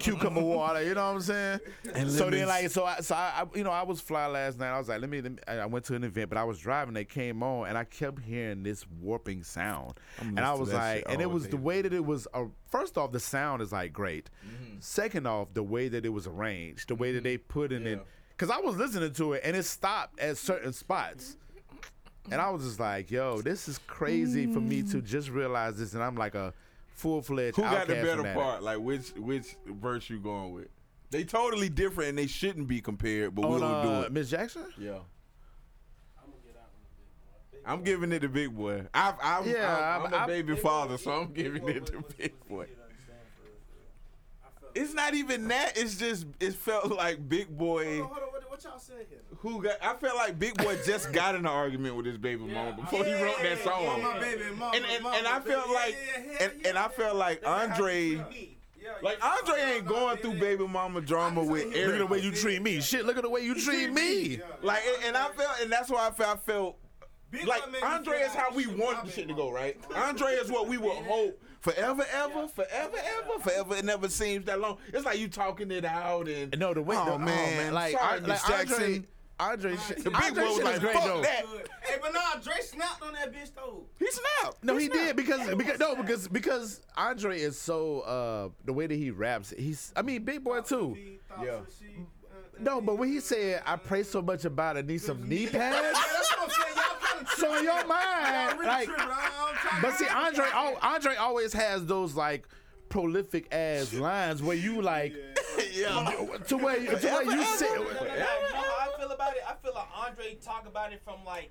cucumber water, you know what I'm saying? And so then like so I you know, I was fly last night. I was like, let me I went to an event, but I was driving. They came on, and I kept hearing this warping sound, and I was like, and it was the way that it was. First off, the sound is like great. Second off, the way that it was arranged, the way that they put in it, because I was listening to it and it stopped at certain spots, and I was just like, yo, this is crazy for me to just realize this, and I'm like a full-fledged Who got the better part? Like which verse you going with? They totally different and they shouldn't be compared, but we'll do it. Miss Jackson? Yeah. I'm giving it to Big Boi. I'm a baby father, so I'm giving it to Big Boi. It's not even that. It's just it felt like Big Boi. Hold on, what y'all saying here? I felt like Big Boi just got in an argument with his baby mama before he wrote that song. My baby mama, and I felt like and I felt like Andre. Like Andre ain't going through baby mama drama with Erykah. Look at the way you treat me. Shit, look at the way you treat me. Like and I felt, and that's why I felt. Like, Andre is how we want the shit to go, right? Andre is what we would hope forever it never seems that long. It's like you talking it out and no, the way man, like Jackson, Andre, the Big Boi was like, great though. Hey, but Dre snapped on that bitch though. He snapped. No, he did because Andre is so the way that he raps. I mean, Big Boi too. Yeah. No, but when he said, "I pray so much about it, need some knee pads." So in your mind, like, but see, Andre always has those like prolific ass lines where you like, to where you sit. No, how I feel about it, I feel like Andre talk about it from like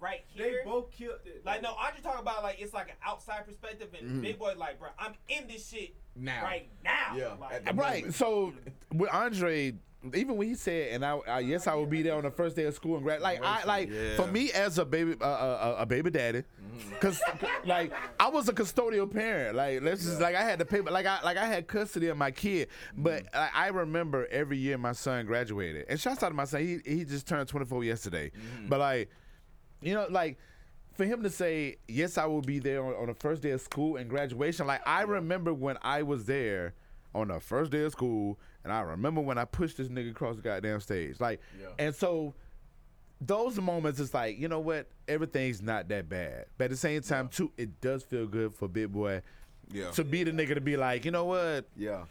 right here. They both killed it. Like no, Andre talk about like it's like an outside perspective, and Big Boi like, bro, I'm in this shit right now. Yeah, like, right. So with Andre. Even when he said, and I will be there on the first day of school and grad. Like for me as a baby daddy, because like I was a custodial parent. Like let's just like I had to pay, but I had custody of my kid. But I remember every year my son graduated, and shouts out to my son. He just turned 24 yesterday. But like, you know, like. For him to say, yes, I will be there on the first day of school and graduation. Like I remember when I was there on the first day of school. And I remember when I pushed this nigga across the goddamn stage. Like, and so those moments, it's like, you know what? Everything's not that bad. But at the same time, too, it does feel good for Big Boi to be the nigga to be like, you know what? Yeah.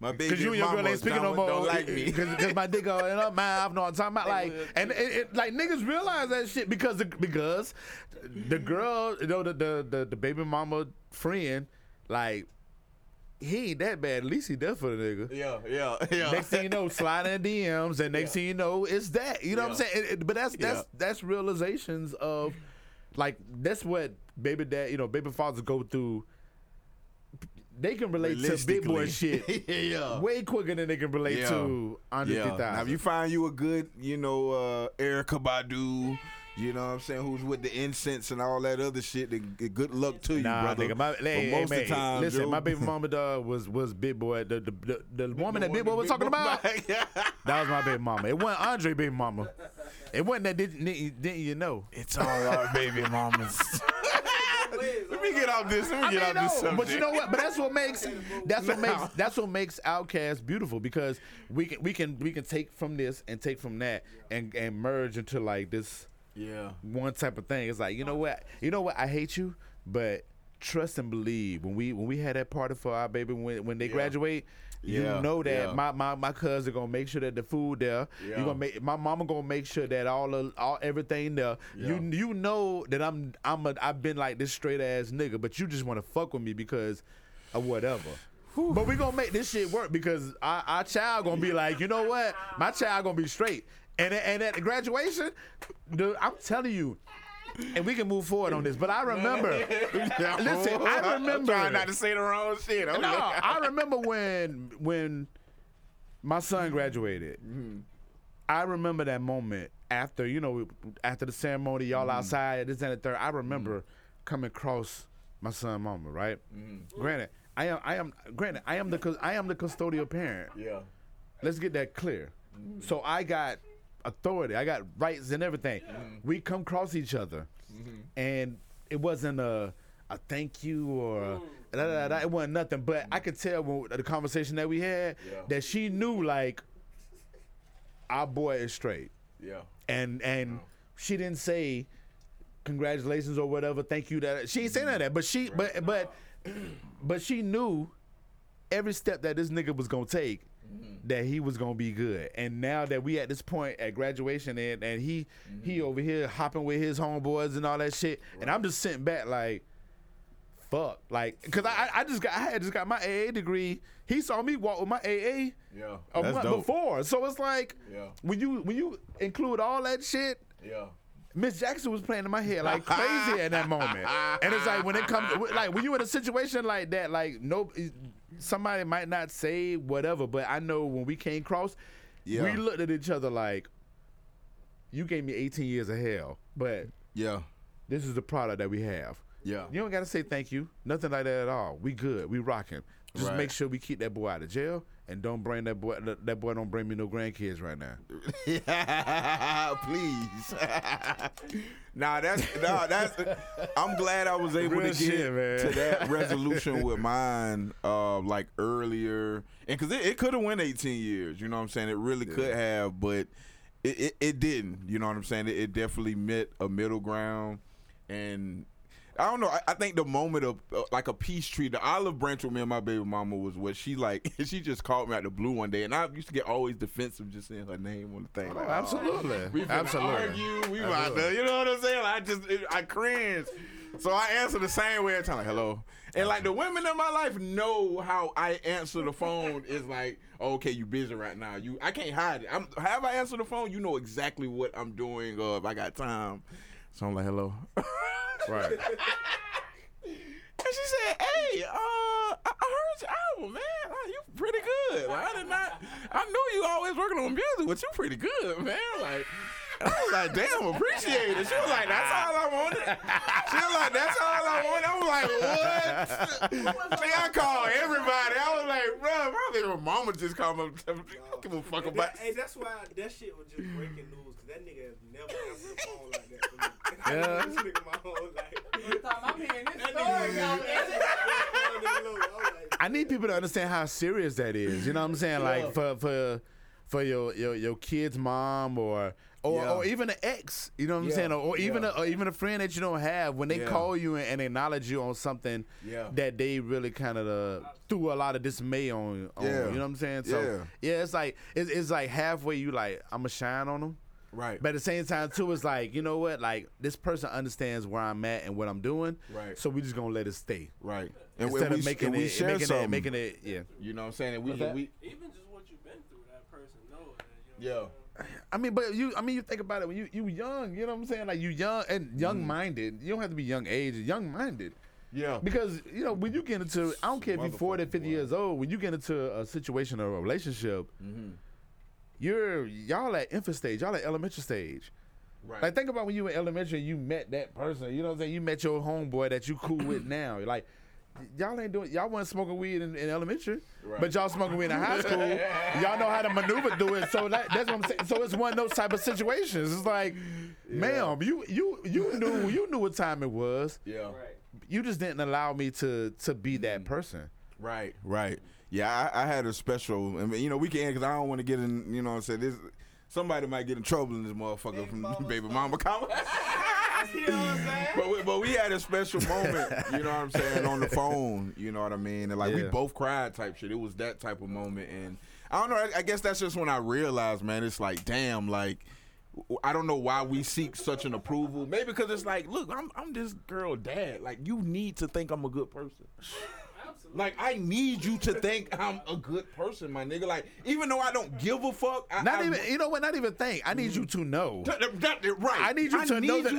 My baby cause you and your girl ain't speaking no more. Don't like me. Cause my dick all in her mouth. No, I'm talking about like, and it like niggas realize that shit because the girl, you know, the baby mama friend, like. He ain't that bad. At least he does for the nigga. Yeah. Next thing you know, sliding DMs, and next thing you know, it's that. You know what I'm saying? But that's realizations of, like, that's what baby dad, you know, baby fathers go through. They can relate to Big Boi shit way quicker than they can relate to Andre 3000. Now, if you find you a good, you know, Erykah Badu. You know what I'm saying? Who's with the incense and all that other shit? Good luck to you, brother. Nigga, most of the time, listen, my baby mama dog was Big Boi. The woman that Big Boi was talking about, that was my baby mama. It wasn't Andre baby mama. It wasn't that didn't you know? It's all our baby mamas. Let me get out this subject. But you know what? But that's what makes OutKast beautiful, because we can take from this and take from that and merge into like this one type of thing. It's like, you know what? I hate you, but trust and believe. When we had that party for our baby, when they graduate, you know that my cousin gonna make sure that the food there. Yeah. You gonna make my mama gonna make sure that all everything there. Yeah. You know that I've been like this straight ass nigga, but you just want to fuck with me because of whatever. Whew. But we gonna make this shit work because our child gonna be like, you know what, my child gonna be straight. And at the graduation, dude, I'm telling you. And we can move forward on this, but I remember. Listen, I remember. I'm trying not to say the wrong shit. Okay. No, I remember when my son graduated. Mm-hmm. I remember that moment after the ceremony, y'all outside, this and the third. I remember coming across my son's mama, right? Mm-hmm. Granted, I am the custodial parent. Yeah, let's get that clear. Mm-hmm. So I got authority. I got rights and everything. Yeah. We come across each other, and it wasn't a thank you or it wasn't nothing. But I could tell when the conversation that we had that she knew like our boy is straight. Yeah, and she didn't say congratulations or whatever, thank you. That she ain't saying none of that. But she but she knew every step that this nigga was gonna take. Mm-hmm. That he was gonna be good, and now that we at this point at graduation, and he over here hopping with his homeboys and all that shit, and I'm just sitting back like, fuck, like, cause I had just got my AA degree. He saw me walk with my AA a month before, so it's like when you include all that shit, Miss Jackson was playing in my head like crazy at that moment, and it's like when it comes like when you in a situation like that, like somebody might not say whatever, but I know when we came across, we looked at each other like, you gave me 18 years of hell, but this is the product that we have. Yeah, you don't got to say thank you, nothing like that at all. We good, we rocking. Just make sure we keep that boy out of jail and don't bring that boy. That boy don't bring me no grandkids right now. Please. Nah, that's. I'm glad I was able to get to that resolution with mine, like earlier, and because it could have went 18 years. You know what I'm saying? It really could have, but it didn't. You know what I'm saying? It definitely met a middle ground, and. I don't know. I think the moment of like a peace tree, the olive branch with me and my baby mama was what she like. She just called me out the blue one day, and I used to get always defensive just saying her name on the thing. Oh, like, absolutely, we argue, you know what I'm saying? Like, I cringe. So I answer the same way every time, like, hello. And like the women in my life know how I answer the phone is like, oh, okay, you busy right now. I can't hide it. Have I answered the phone? You know exactly what I'm doing. If I got time, so I'm like, hello. Right. And she said, hey, I heard your album, man. You pretty good. Like, I knew you always working on music, but you pretty good, man. Like, I was like, damn, appreciate it. She was like, that's all I wanted. She was like, that's all I wanted. I was like, what? See, I called everybody. I was like, bro, probably my mama just called me. I don't give a fuck about it. Hey, that's why that shit was just breaking news, because that nigga has never answered the phone like that for me. Yeah. This nigga my whole life. I'm hearing this story. I need people to understand how serious that is. You know what I'm saying? Like for your kid's mom or even an ex. You know what I'm saying? Or even a friend that you don't have, when they call you and acknowledge you on something that they really kind of threw a lot of dismay on. You know what I'm saying? So it's like it's like halfway you like, I'ma shine on them. Right. But at the same time, too, it's like, you know what? Like, this person understands where I'm at and what I'm doing. Right. So we just going to let it stay. Right. And instead of making it, making it. You know what I'm saying? And we even just what you've been through, that person knows. You know what I mean? You think about it when you young, you know what I'm saying? Like, you young and young-minded. You don't have to be young age, young-minded. Yeah. Because, you know, when you get into, I don't care if you're 40 or 50 years old, when you get into a situation or a relationship, y'all at infant stage, y'all at elementary stage. Right. Like, think about when you were elementary and you met that person, you know what I'm saying? You met your homeboy that you cool with now. Like, y'all wasn't smoking weed in elementary, but y'all smoking weed in high school. Y'all know how to maneuver through it. So that's what I'm saying. So it's one of those type of situations. It's like, ma'am, you knew what time it was. Yeah. Right. you just didn't allow me to be that person. Right, right. Yeah, I had a special, I mean, you know, we can't, because I don't want to get in, you know what I'm saying, this, somebody might get in trouble in this motherfucker baby from mama Baby Mama comment. You know what I'm saying? But we had a special moment, you know what I'm saying, on the phone, you know what I mean? And like, we both cried type shit. It was that type of moment. And I don't know, I guess that's just when I realized, man, it's like, damn, like, I don't know why we seek such an approval. Maybe because it's like, look, I'm this girl dad. Like, you need to think I'm a good person. Like, I need you to think I'm a good person, my nigga. Like, even though I don't give a fuck. You know what? Not even think. I need you to know. Right. I need you to know that.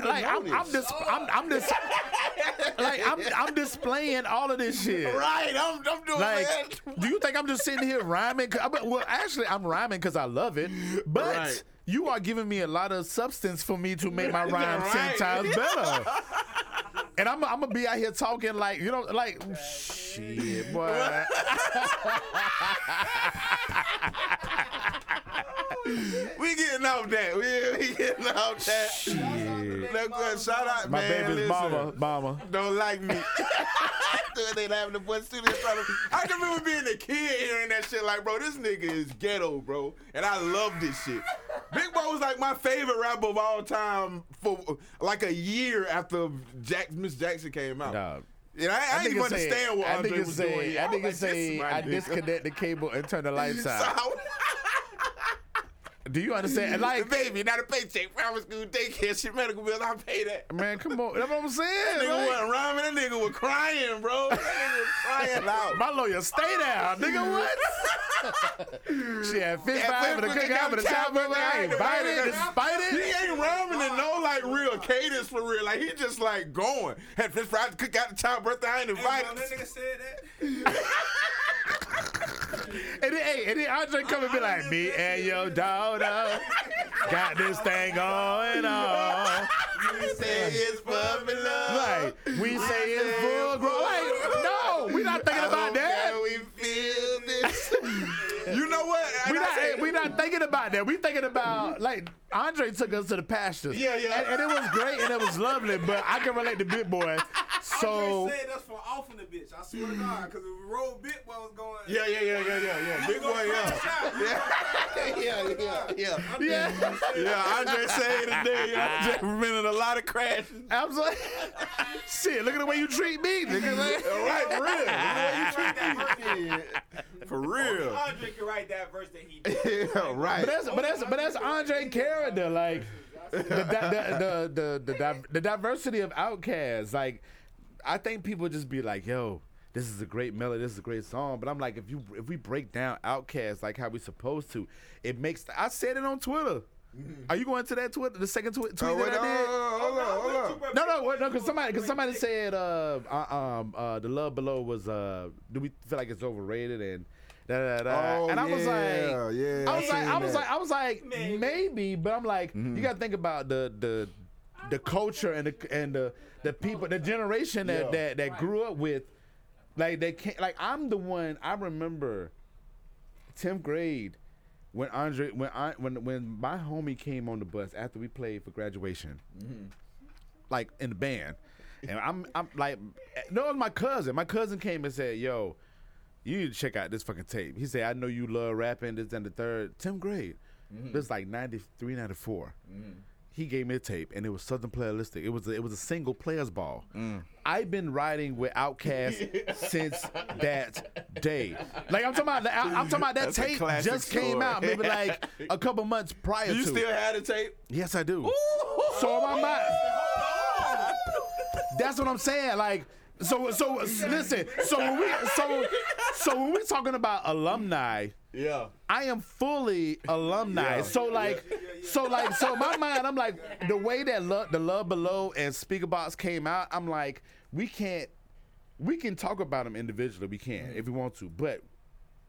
Like, I'm displaying all of this shit. Right. I'm doing like, that. Do you think I'm just sitting here rhyming? Well, actually, I'm rhyming because I love it. But. Right. You are giving me a lot of substance for me to make my rhyme 10 times better. And I'm going to be out here talking like, you know, like, shit, boy. We getting off that. We getting off that. Shit. Shout out, man. My baby's mama. Don't like me. They laughing at the boy studio. I can remember being a kid hearing that shit like, bro, this nigga is ghetto, bro. And I love this shit. Big Boi was like my favorite rapper of all time for like a year after Miss Jackson came out. Nah. And I didn't understand what Andre was doing. I think say I disconnect the cable and turn the lights out. Do you understand? Like, baby, not a paycheck. Private school, daycare, shit, medical bills. I pay that. Man, come on. That's what I'm saying. That nigga wasn't rhyming. That nigga was crying, bro. That nigga was crying loud. My lawyer, stay down, nigga. What? She had fish fry for the cookout, but the child brother, I ain't bite it, despite it. He ain't rhyming in no like real cadence for real. Like he just like going. Had fish fry, cookout, the child brother, I ain't invited. That nigga said that. And then Andre come and be like, me and your daughter got this thing going on. We say it's for me love. Like, we say it's full grown. Like, no, we not thinking about that. We feel this. You know what? We not thinking about that. We thinking about, like, Andre took us to the pastures. Yeah. And it was great and it was lovely, but I can relate to Big Boi. So Andre said that's for off in the bitch. I swear to God, because the road Big Boi was going. Yeah. Big Boi, Yeah. Yeah, Andre said today. Andre prevented a lot of crashes. Absolutely. Shit, look at the way you treat me, nigga. Right, for real. Look at the way you treat me. For real. Andre can write that verse that he did. Yeah, right. But that's Andre character, like the diversity of OutKast. Like, I think people just be like, yo, this is a great melody, this is a great song. But I'm like, if we break down OutKast like how we supposed to, it makes. I said it on Twitter. Mm-hmm. Are you going to that Twitter? The second tweet that I did? Hold on. No, because somebody said The Love Below was do we feel like it's overrated and da. Oh, and I was like, yeah. I was like, maybe, but I'm like, you gotta think about the culture and the people, the generation that grew up with, like they can't. Like I'm the one. I remember 10th grade when Andre, when my homie came on the bus after we played for graduation, like in the band, and I'm like, no, it was my cousin. My cousin came and said, yo, you need to check out this fucking tape. He said, I know you love rapping, this and the third. 10th grade. This like 93, 94. He gave me a tape, and it was Southern Playalistic. It was a single, Players Ball. I've been riding with OutKast since that day. Like, I'm talking about that tape just came out maybe like a couple months prior to. You still had a tape? Yes, I do. Ooh. So my mind. That's what I'm saying. Like, so listen. So when we talking about alumni, yeah, I am fully alumni. Yeah. So my mind, I'm like, the way that The Love Below and Speakerboxxx came out, I'm like, we can talk about them individually. We can if we want to, but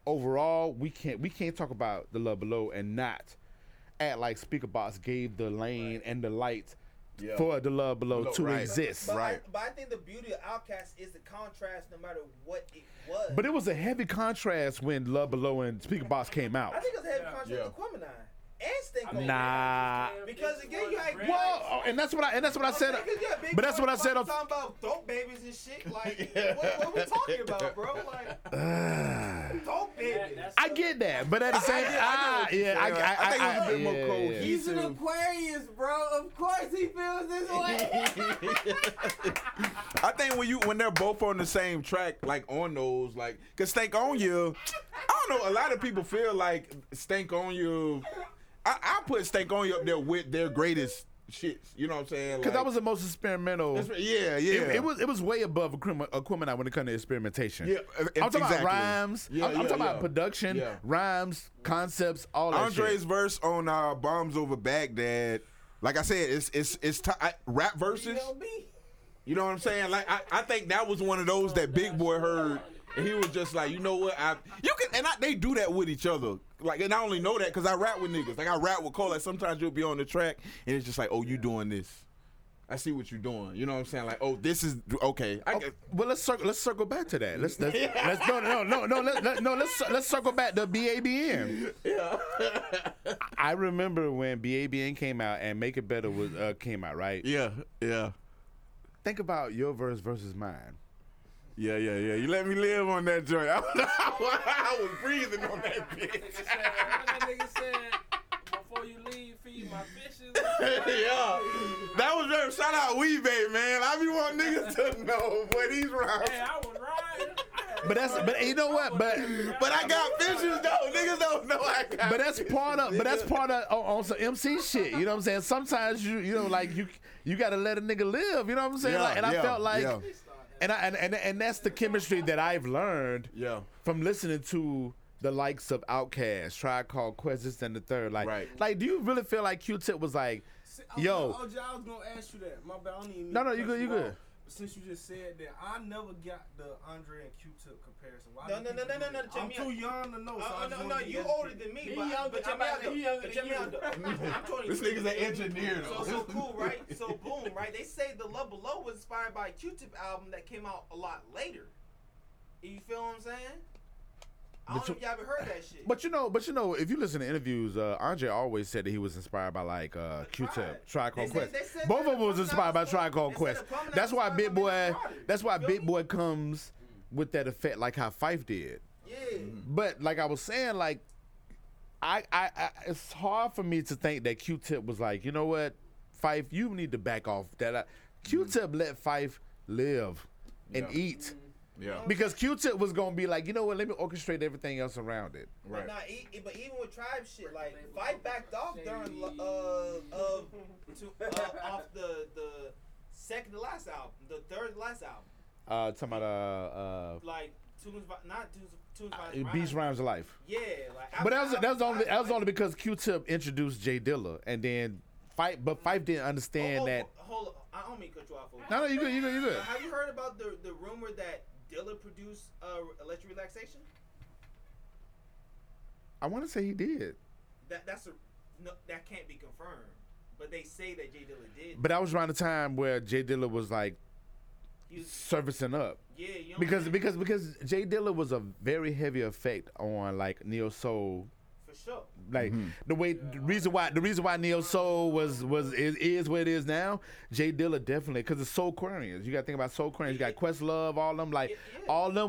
overall, we can't talk about The Love Below and not act like Speakerboxxx gave the lane and the lights. Yeah. For The Love Below to exist. But I think the beauty of OutKast is the contrast no matter what it was. But it was a heavy contrast when Love Below and Speakerboxxx came out. I think it was a heavy contrast with Aquemini. Nah. Because again, you ain't. Well, and that's what I said. Yeah, but that's what I said. I'm talking about dope babies and shit. Like, yeah. what we talking about, bro? Like, dope babies. Yeah, I get that, but at the same, I think it was a bit more cold. He's an Aquarius, bro. Of course he feels this way. I think when they're both on the same track, like on those, like, cause Stank on You. I don't know. A lot of people feel like Stank on You. I put Stank on You up there with their greatest shits. You know what I'm saying? Because that was the most experimental. Yeah, yeah. It was way above Aquemini when it comes to experimentation. Yeah, I'm talking about rhymes. Yeah, I'm talking about production, rhymes, concepts, all that Andre's shit. Verse on Bombs Over Baghdad. Like I said, it's rap verses. You know what I'm saying? Like I think that was one of those that Big Boi heard. And he was just like, you know what? They do that with each other. Like, and I only know that because I rap with niggas. Like, I rap with Cole. Like, sometimes you'll be on the track, and it's just like, oh, you doing this. I see what you're doing. You know what I'm saying? Like, oh, this is okay. Well, let's circle back to that. Let's circle back to B.A.B.N. Yeah. I remember when B.A.B.N. came out and Make It Better was came out, right? Yeah, yeah. Think about your verse versus mine. Yeah. You let me live on that joint. I was breathing on that bitch. That nigga said, before you leave, feed my fishes. Yeah. That was very, shout out WeeBay, man. I be wanting niggas to know what these rhymes. Hey, I was riding. But you know what? But I got fishes though. Niggas don't know I got. But that's part of on some MC shit. You know what I'm saying? Sometimes you gotta let a nigga live. You know what I'm saying? Yeah, like, and I felt like. Yeah. And that's the chemistry that I've learned from listening to the likes of OutKast, Tribe Called Quest, this and the third. Like, like, do you really feel like Q-Tip was like, yo? OJ, I was gonna ask you that. My bad. I don't even. No, you good. Since you just said that, I never got the Andre and Q-Tip comparison. No. I'm too young to know. No. You older than me, but I'm 23. This nigga's an engineer. So cool, right? So boom, right? They say The Love Below was inspired by a Q-Tip album that came out a lot later. You feel what I'm saying? I don't know if y'all ever heard that shit. But you know, if you listen to interviews, Andre always said that he was inspired by like Q-Tip, Tribe Called Quest. Both of them was inspired by Tribe Called Quest. That's why Big Boi comes with that effect, like how Phife did. Yeah. But like I was saying, like I it's hard for me to think that Q-Tip was like, you know what, Phife, you need to back off that. Q-Tip let Phife live and eat. Yeah. Because Q-Tip was gonna be like, you know what? Let me orchestrate everything else around it. Right. But even with Tribe shit, like Phife backed off during off the second to last album, the third to last album. Talking about like Beast Rhymes of Life. Yeah. Like, but that was only because Q-Tip introduced Jay Dilla, and then Phife didn't understand that. Hold up, I don't mean cut you off. No, you good. Have you heard about the rumor that Dilla produced Electric Relaxation? I want to say he did. That can't be confirmed, but they say that Jay Dilla did. But that was around the time where Jay Dilla was like servicing up. Yeah, you know because Jay Dilla was a very heavy effect on like neo soul. For sure. Like the reason why neo soul is where it is now, Jay Dilla definitely, because it's Soul Quarians. You got to think about Soul Quarians. You got Questlove, all them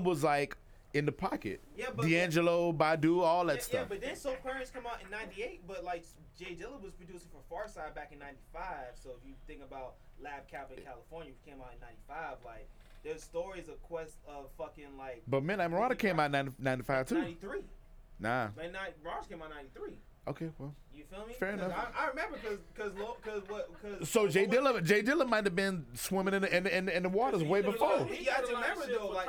was like in the pocket. Yeah, but D'Angelo, Badu, all that stuff. Yeah, but then Soul Quarians come out in '98, but like Jay Dilla was producing for Farside back in '95. So if you think about Lab Cab in California, which came out in '95, like there's stories of Quest of fucking like. But Midnight Marauder came out in '95 too. '93. Nah. Ross came out in 93. Okay, well. You feel me? Fair enough. I remember because. So Jay Dilla might have been swimming in the waters way before. You got to remember though, like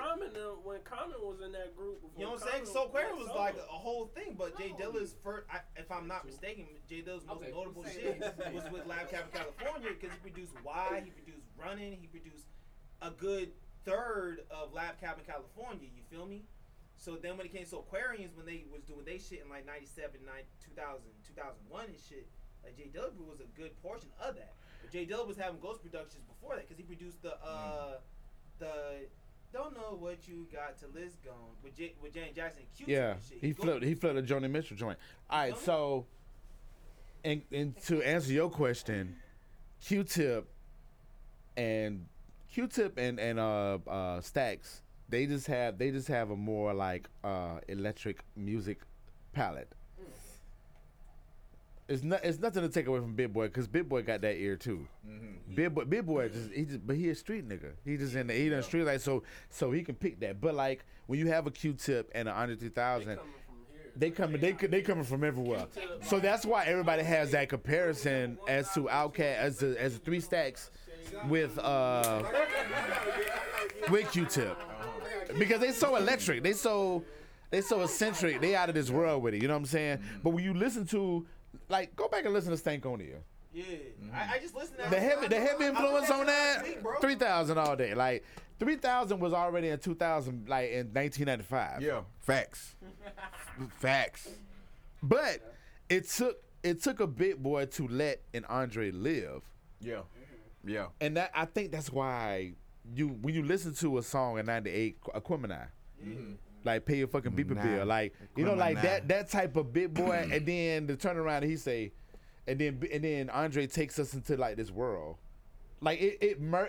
when Common was in that group. You know what I'm saying? So Quarian was like a whole thing, but Jay Dilla's first, if I'm not mistaken, Jay Dilla's most notable shit was with Lab Cab in California because he produced Why, he produced Running, he produced a good third of Lab Cab in California. You feel me? So then when it came to Aquarians, when they was doing they shit in like 97, 2000, 2001 and shit, like Jay Dilla was a good portion of that. But Jay Dilla was having Ghost Productions before that because he produced the Don't Know What You Got Till It's Gone with Janet Jackson and Q-Tip and shit. He flipped a Joni Mitchell joint. All right, so And to answer your question, Q-Tip and Stax, they just have a more like electric music palette. It's nothing to take away from Big Boi, because Big Boi got that ear too. Mm-hmm. Big Boi, but he a street nigga. He just in the street, like, so he can pick that. But like when you have a Q-Tip and an Andre 3000, they coming from everywhere. So that's why everybody has that comparison as to OutKast as the three stacks with Q-Tip, because they so electric, they so eccentric, they out of this world with it. You know what I'm saying? Mm-hmm. But when you listen to, like, go back and listen to Stank on Ear. Yeah, mm-hmm. I just listened to the heavy influence on that. 3,000 all day. Like 3,000 was already in 2000, like in 1995. Yeah, facts. But it took a Big Boi to let an Andre live. Yeah, yeah. And that, I think that's why when you listen to a song in '98, Aquemini. Mm-hmm. Like, pay your fucking beeper bill, like, you know, like that type of Big Boi, and then the turnaround and he say, and then Andre takes us into like this world, like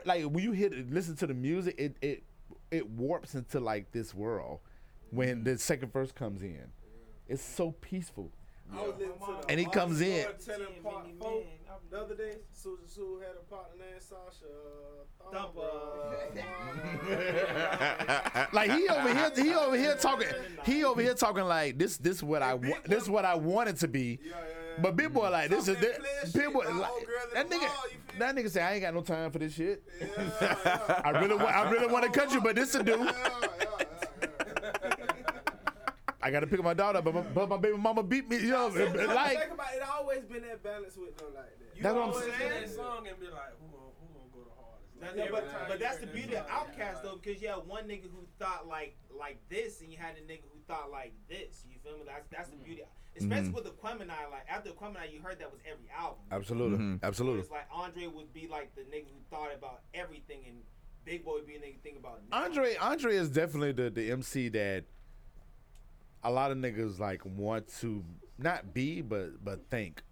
like when you listen to the music, it warps into like this world when the second verse comes in, it's so peaceful, and he comes in. The other day, Susan Sue had a partner named Sasha Thumper. Like he over here talking like this what I want, this what I want it to be. Yeah. But Big Boi like this is Big Boi like, that nigga say I ain't got no time for this shit. Yeah. I really want to cut you, but this a dude. I gotta pick up my daughter, but my baby mama beat me. You know, like think about it, always been that balance with them like that. You that's what I'm saying. That song and be like, who gonna go the hardest? Like, but that's the beauty of OutKast though, because you had one nigga who thought like this, and you had a nigga who thought like this. You feel me? That's the beauty, especially with Aquemini. Like after Aquemini, you heard that was every album. Absolutely, absolutely. It's like Andre would be like the nigga who thought about everything, and Big Boi would be a nigga think about it. Andre is definitely the MC that a lot of niggas like want to not be, but think.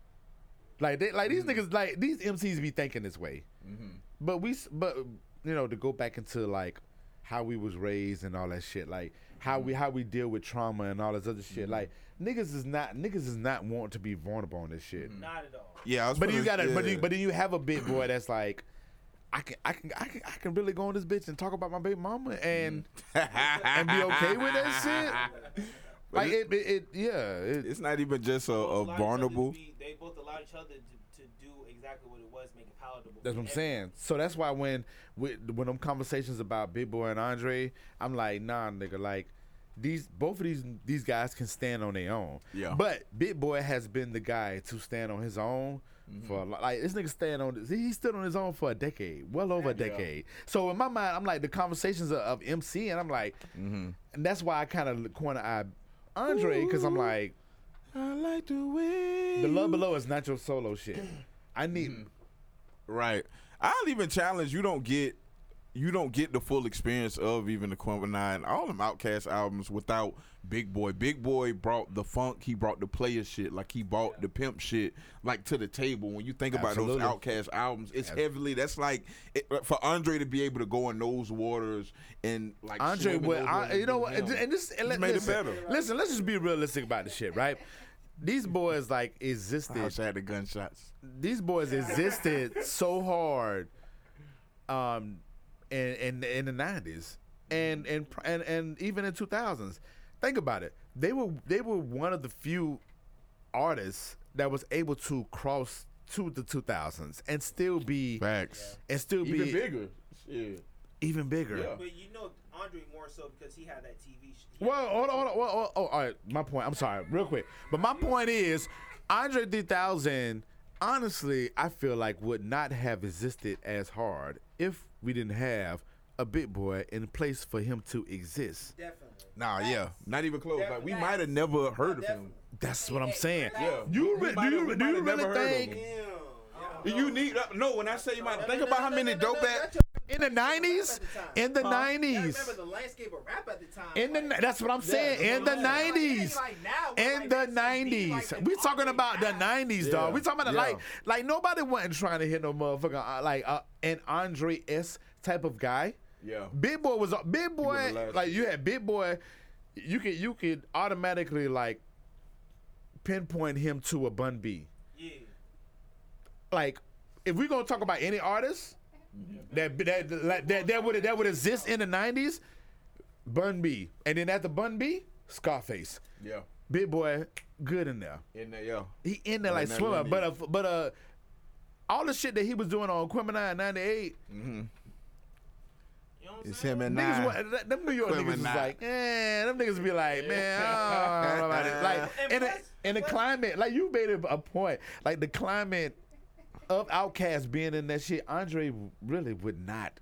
Like they like these niggas like these MCs be thinking this way. Mm-hmm. But you know, to go back into like how we was raised and all that shit, like how we deal with trauma and all this other shit. Like niggas is not wanting to be vulnerable on this shit. Not at all. Yeah, but then you have a Big Boi that's like, I can really go on this bitch and talk about my baby mama and and be okay with that shit. Like it's not even just a vulnerable. They both allowed each other to do exactly what it was, make it palatable. That's what I'm saying. So that's why when them conversations about Big Boi and Andre, I'm like, nah, nigga, like both of these guys can stand on their own. Yeah. But Big Boi has been the guy to stand on his own. Mm-hmm. For like this nigga he stood on his own for a decade, well over a decade. Yeah. So in my mind, I'm like the conversations of MC, and I'm like, and that's why I kind of corner-eyed Andre, because I'm like, I like the way The Love Below is not your solo shit. I need right. I'll even challenge you don't get the full experience of even the Aquemini and all them OutKast albums without Big Boi. Big Boi brought the funk, he brought the player shit, like he brought the pimp shit, like to the table. When you think about those OutKast albums, it's heavily, that's like, for Andre to be able to go in those waters and like Andre, you know what, and this and made it better. Listen, let's just be realistic about this shit, right? These boys like existed. I wish I had the gunshots. These boys existed so hard, in the 90s and even in 2000s. Think about it. They were one of the few artists that was able to cross to the 2000s and still be facts. And still even be bigger. Shit. Even bigger. Yeah. But you know Andre more so because he had that TV show. Well, hold on, all right, my point. I'm sorry, real quick. But my point is Andre 3000 honestly, I feel like would not have existed as hard if we didn't have a Big Boi in place for him to exist. Definitely. Nah, that's, yeah, not even close. Like we might have never heard of him. That's what I'm saying. Yeah. Do you really think you need? No, when I say you might think about how many dope ass. in the 90s. In the 90s. I remember the landscape of rap at the time. That's what I'm saying. Yeah, in the 90s. In the 90s. We're talking about the 90s, dog. We're talking about like nobody wasn't trying to hit no motherfucker like an Andre S type of guy. Yeah. Big Boi was Big Boi. Like you had Big Boi, you could automatically like pinpoint him to a Bun B. Yeah. Like if we're gonna talk about any artist that would exist in the 90s, Bun B, and then after Bun B, Scarface. Yeah. Big Boi, good in there. In there, yeah. He in there like Swimmer, but all the shit that he was doing on Aquemini in 98. Mm-hmm. You know it's him and niggas. Them New York niggas was like, them niggas be like, man, I don't know about it. Like, in the climate, like you made a point, like the climate of OutKast being in that shit, Andre really would not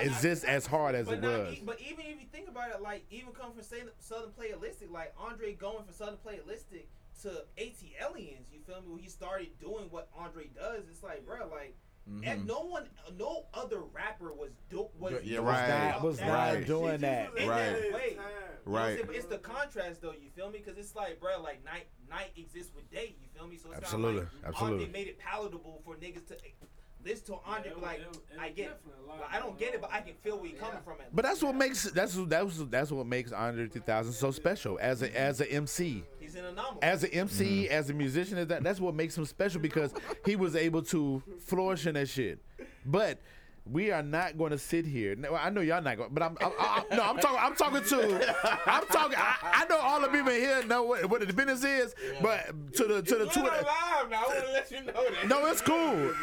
exist as hard as it was. But even if you think about it, like even coming from Southern Playalistic, like Andre going from Southern Playalistic to ATLians, you feel me? When he started doing what Andre does, it's like, bro, like. Mm-hmm. And no other rapper was not doing that. Right. You know, it's the contrast though. You feel me? Because it's like, bro, like night exists with day. You feel me? So it's absolutely, kind of like absolutely. Andre made it palatable for niggas to listen to Andre. I don't get it, but I can feel where you're coming from. But that's what makes that's what makes Andre 3000 so special as a MC. He's an anomaly. As an MC, as a musician, that's what makes him special because he was able to flourish in that shit. But we are not going to sit here. Now, I know y'all not going, but I'm talking. I know all the people here know what the business is, but to the two. Live now. I want to let you know that. No, it's cool.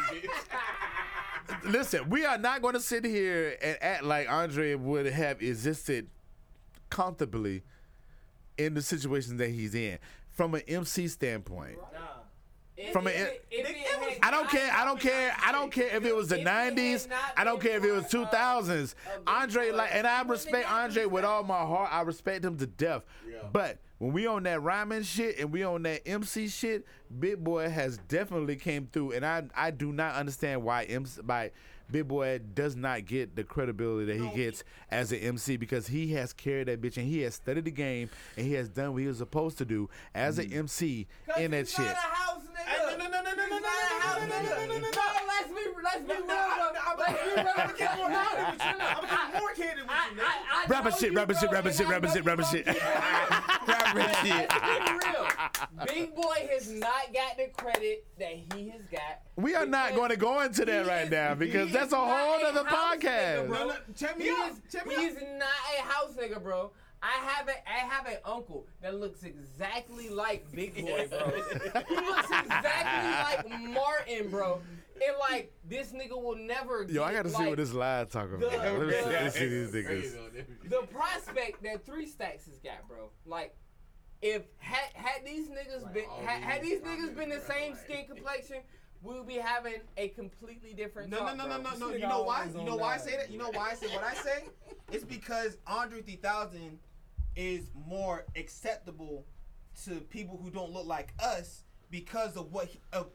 Listen, we are not going to sit here and act like Andre would have existed comfortably in the situation that he's in from an MC standpoint. Nah. I don't care if it was the 90s. I don't care if it was 2000s. Andre, like, and I respect Andre with all my heart. I respect him to death. Yeah. But when we on that rhyming shit and we on that MC shit, Big Boi has definitely came through. And I do not understand why Big Boi does not get the credibility that he gets as an MC because he has carried that bitch and he has studied the game and he has done what he was supposed to do as an MC in that shit. Rapper shit. Big Boi has not got the credit that he has got. We are not going to go into that right now because that's a whole other podcast. He's not a house nigga, bro. I have an uncle that looks exactly like Big Boi, bro. He looks exactly like Martin, bro. And like this nigga will never. Yo, I gotta see what this live talking about. Let me see these niggas. The prospect that 3 Stacks has got, bro. Like, if had these niggas been the same skin complexion, we'll be having a completely different. No. You know why? You know why I say that? You know why I say what I say? It's because Andre 3000 is more acceptable to people who don't look like us because of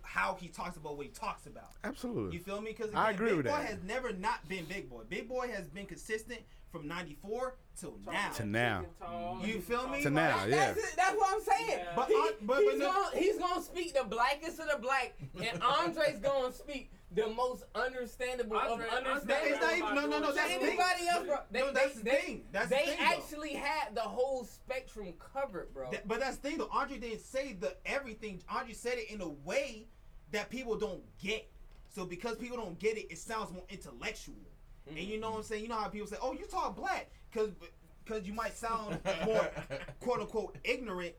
how he talks about what he talks about. Absolutely. You feel me? Because I agree with that. Big Boi has never not been Big Boi. Big Boi has been consistent from 94 till now. You feel me? To now, yeah. That's what I'm saying. Yeah. He's going to speak the blackest of the black, and Andre's going to speak the most understandable of understandable. That's the thing. They actually had the whole spectrum covered, bro. But that's the thing, though. Andre didn't say everything. Andre said it in a way that people don't get. So because people don't get it, it sounds more intellectual. Mm-hmm. And you know what I'm saying? You know how people say, oh, you talk black. Because you might sound more, quote-unquote, ignorant.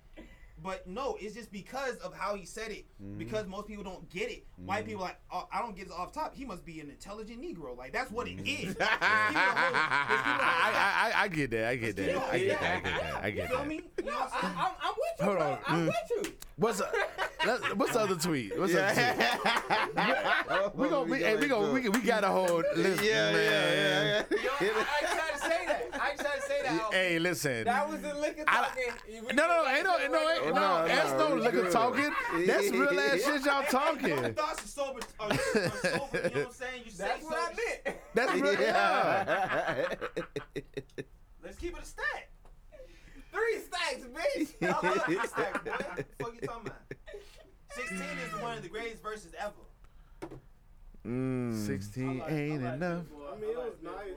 But no, it's just because of how he said it. Mm-hmm. Because most people don't get it. Mm-hmm. White people are like, oh, I don't get this off top. He must be an intelligent Negro. Like, that's what it is. I get that. I get that. You feel me? I'm with you, bro. I'm with you. What's the other tweet? What's the other tweet? We got a whole list. Yeah. Yo, I tried to say that. Hey, listen. That was the liquor talking. No, that's no liquor talking. That's real ass shit y'all talking. Thoughts are sober. You know what I'm saying? You say that's what I meant. That's right. Yeah. Let's keep it a stack. 3 stacks, bitch. I love that stack, boy. What the fuck you talking about? 16 is one of the greatest verses ever. 16 ain't enough. I mean, it was nice.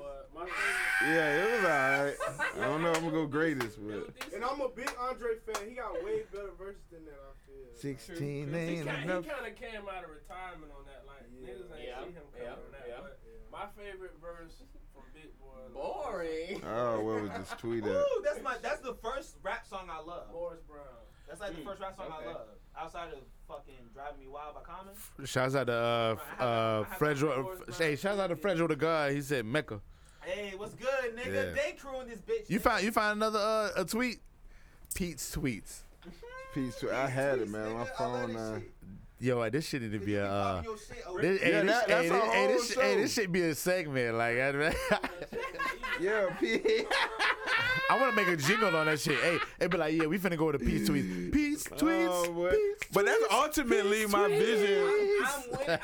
Yeah, it was all right. I don't know. I'm gonna go greatest with. And I'm a big Andre fan. He got way better verses than that. I feel. 16 ain't enough. He kind of came out of retirement on that line. Yeah. Niggas ain't see him coming on that. Yeah. But my favorite verse from Big Boi. Boring. Oh, what was this tweet at? Ooh, that's the first rap song I love. Boris Brown. That's like the first rap song I love. Outside of fucking Driving Me Wild by Common. Shouts out to Fredro the God. He said Mecca. Hey, what's good, nigga? Yeah. They crewing this bitch. You find another a tweet? Pete's tweets. Pete's tweet. I had it, man. Nigga, my phone. Yo, this shit need to be a. This shit be a segment. Like, yeah, Pete. I want to make a jingle on that shit. Hey, it be like, yeah, we finna go to peace tweets. Peace tweets. Oh, peace, but that's ultimately my vision. I'm with it,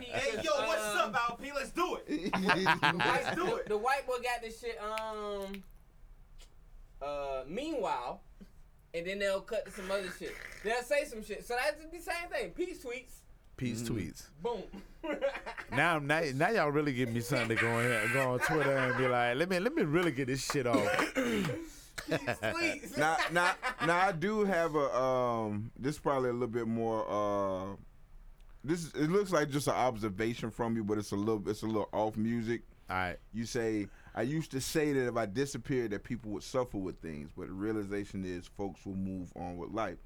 Pete. Hey, yo, what's up, Al P? Let's do it. Let's do it. The white boy got this shit, meanwhile, and then they'll cut to some other shit. They'll say some shit. So that's the same thing. Peace tweets. Peace tweets. Boom. now y'all really give me something to go on Twitter and be like, let me really get this shit off. Peace tweets. Now I do have a this is probably a little bit more it looks like just an observation from you, but it's a little off music. All right. You say, I used to say that if I disappeared that people would suffer with things, but the realization is folks will move on with life.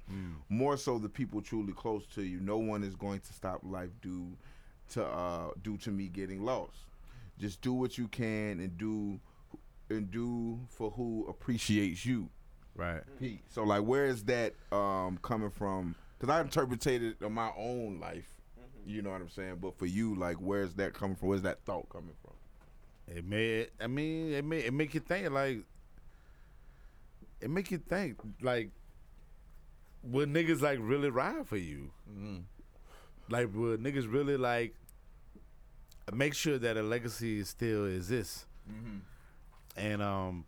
More so the people truly close to you. No one is going to stop life due to me getting lost. Just do what you can and do for who appreciates you. Right. Peace. So like, where is that coming from? Because I interpreted it in my own life. You know what I'm saying? But for you, like, where's that coming from? Where's that thought coming from? It make you think, like, would niggas, like, really ride for you? Mm-hmm. Like, would niggas really, like, make sure that a legacy still exists? Mm-hmm. And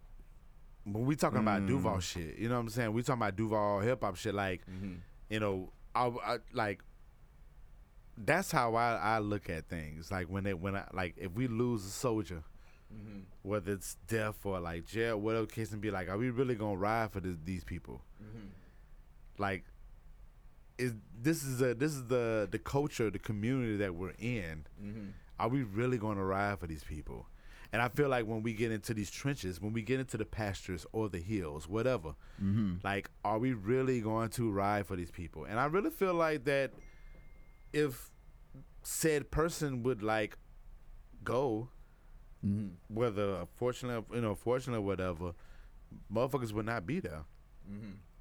when we talking about Duval shit, you know what I'm saying? We talking about Duval hip-hop shit, like, you know, I like, that's how I look at things. Like if we lose a soldier, whether it's death or like jail, whatever case, and be like, are we really gonna ride for these people? Like, this is the culture, the community that we're in. Are we really gonna ride for these people? And I feel like when we get into these trenches, when we get into the pastures or the hills, whatever, like, are we really going to ride for these people? And I really feel like that. If said person would like go, whether fortunately, fortunately, whatever, motherfuckers would not be there.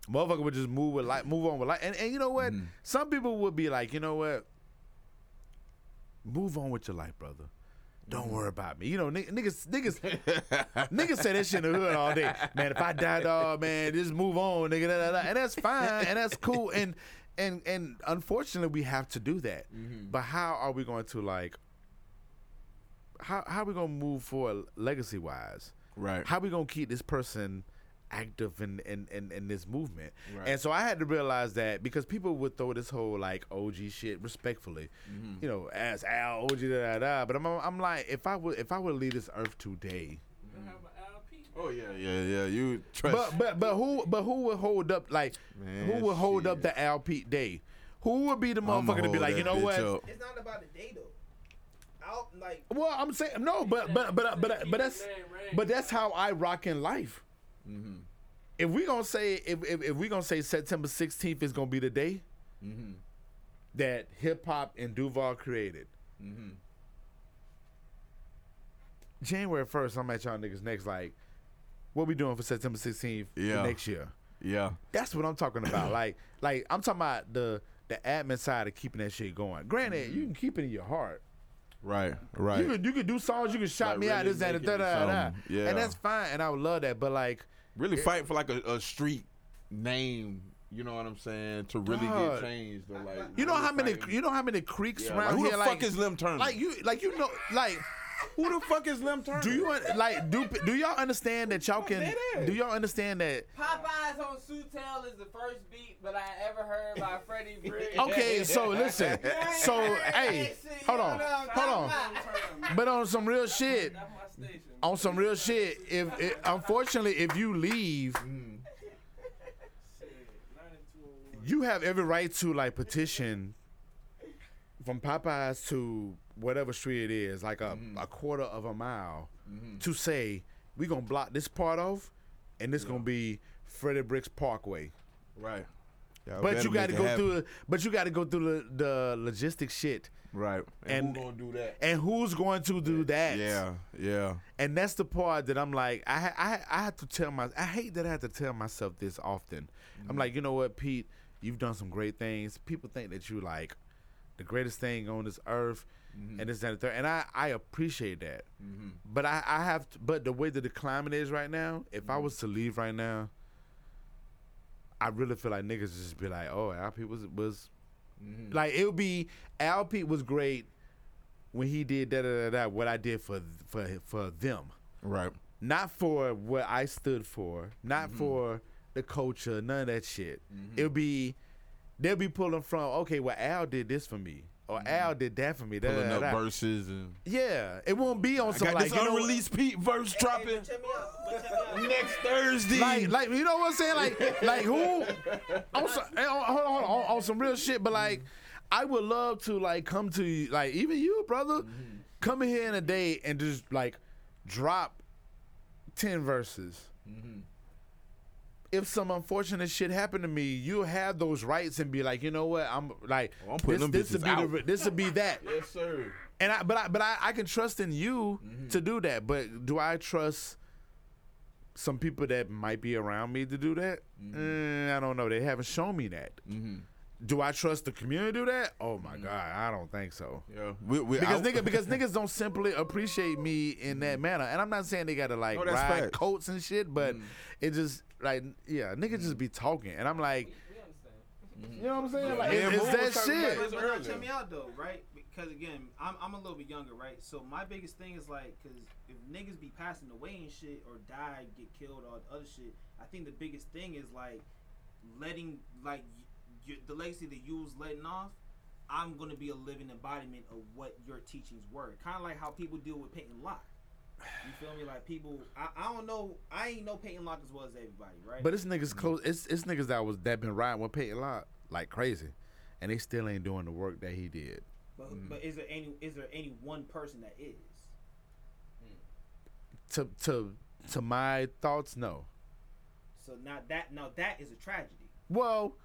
Motherfucker would just move on with life. And you know what? Some people would be like, you know what? Move on with your life, brother. Don't worry about me. You know, niggas say that shit in the hood all day. Man, if I die, dog, man, just move on, nigga. And that's fine, and that's cool, and unfortunately, we have to do that. But how are we going to, like, how are we going to move forward legacy-wise? Right. How are we going to keep this person active in this movement? Right. And so I had to realize that, because people would throw this whole, like, OG shit respectfully, you know, as Al, OG, da-da-da. But I'm like, if I would leave this earth today. Oh yeah. You trust. But who would hold up, like, man, who would hold up the Al Pete Day? Who would be the motherfucker to be like, you know what? Up. It's not about the day though. I'm saying no, but that's how I rock in life. If we gonna say if we gonna say September 16th is gonna be the day that hip hop and Duval created. January 1st, I'm at y'all niggas next, like, what we doing for September 16th next year? Yeah. That's what I'm talking about. Like I'm talking about the admin side of keeping that shit going. Granted, you can keep it in your heart. Right. You could do songs, you can shout me out, this, that, and da-da-da. Yeah. And that's fine, and I would love that, but, like... Really fight for, like, a street name, you know what I'm saying, to really get changed. Or, like, you know how many creeks around here, like... Who the fuck is Lim Turner? Like, you know... Who the fuck is Lem Turner? Do you like? Do y'all understand that y'all can? Do y'all understand that? Popeyes on Sutel is the first beat, but I ever heard by Freddie Bricks. Okay, so listen. So hey, hold on. But on some real shit. On some real shit. If unfortunately, if you leave. You have every right to like petition from Popeyes to whatever street it is, like a quarter of a mile, to say we're gonna block this part off, and this gonna be Freddie Bricks Parkway. Right. Yeah, but you gotta go through. But you gotta go through the logistic shit. Right. And who's gonna do that? And who's going to do that? Yeah. Yeah. And that's the part that I'm like, I have to tell myself. I hate that I have to tell myself this often. I'm like, you know what, Pete. You've done some great things. People think that you like the greatest thing on this earth, and this, that, and third. And I appreciate that. But I have to, but the way that the climate is right now, if I was to leave right now, I really feel like niggas just be like, oh, Al Pete was like it would be Al Pete was great when he did da da da da what I did for them. Right. Not for what I stood for. Not for the culture, none of that shit. It'll be, they'll be pulling from, okay, well, Al did this for me, or Al did that for me. Pulling up verses and it won't be on some like this unreleased Pete verse dropping. Hey, check me out. Next Thursday. Like you know what I'm saying? Like who? On some, hold on, on some real shit. But like, I would love to like come to you, like even you, brother, come in here in a day and just like drop 10 verses. If some unfortunate shit happened to me, you have those rights and be like, you know what, I'm like, oh, I'm putting this would be that. Yes, sir. And I can trust in you to do that. But do I trust some people that might be around me to do that? I don't know. They haven't shown me that. Do I trust the community to do that? Oh my God, I don't think so. Yeah, because niggas don't simply appreciate me in that manner. And I'm not saying they gotta like ride coats and shit, but it just. Like, yeah, niggas just be talking. And I'm like, you know what I'm saying? Like, it's that shit. But check me out, though, right? Because, again, I'm a little bit younger, right? So my biggest thing is, like, because if niggas be passing away and shit or die, get killed, all the other shit, I think the biggest thing is, like, letting, like, the legacy that you was letting off, I'm going to be a living embodiment of what your teachings were. Kind of like how people deal with Peyton Locke. You feel me? Like people, I don't know. I ain't know Peyton Locke as well as everybody, right? But it's niggas close. It's niggas that been riding with Peyton Locke like crazy, and they still ain't doing the work that he did. But is there any one person that is? To my thoughts, no. So now that is a tragedy. Well,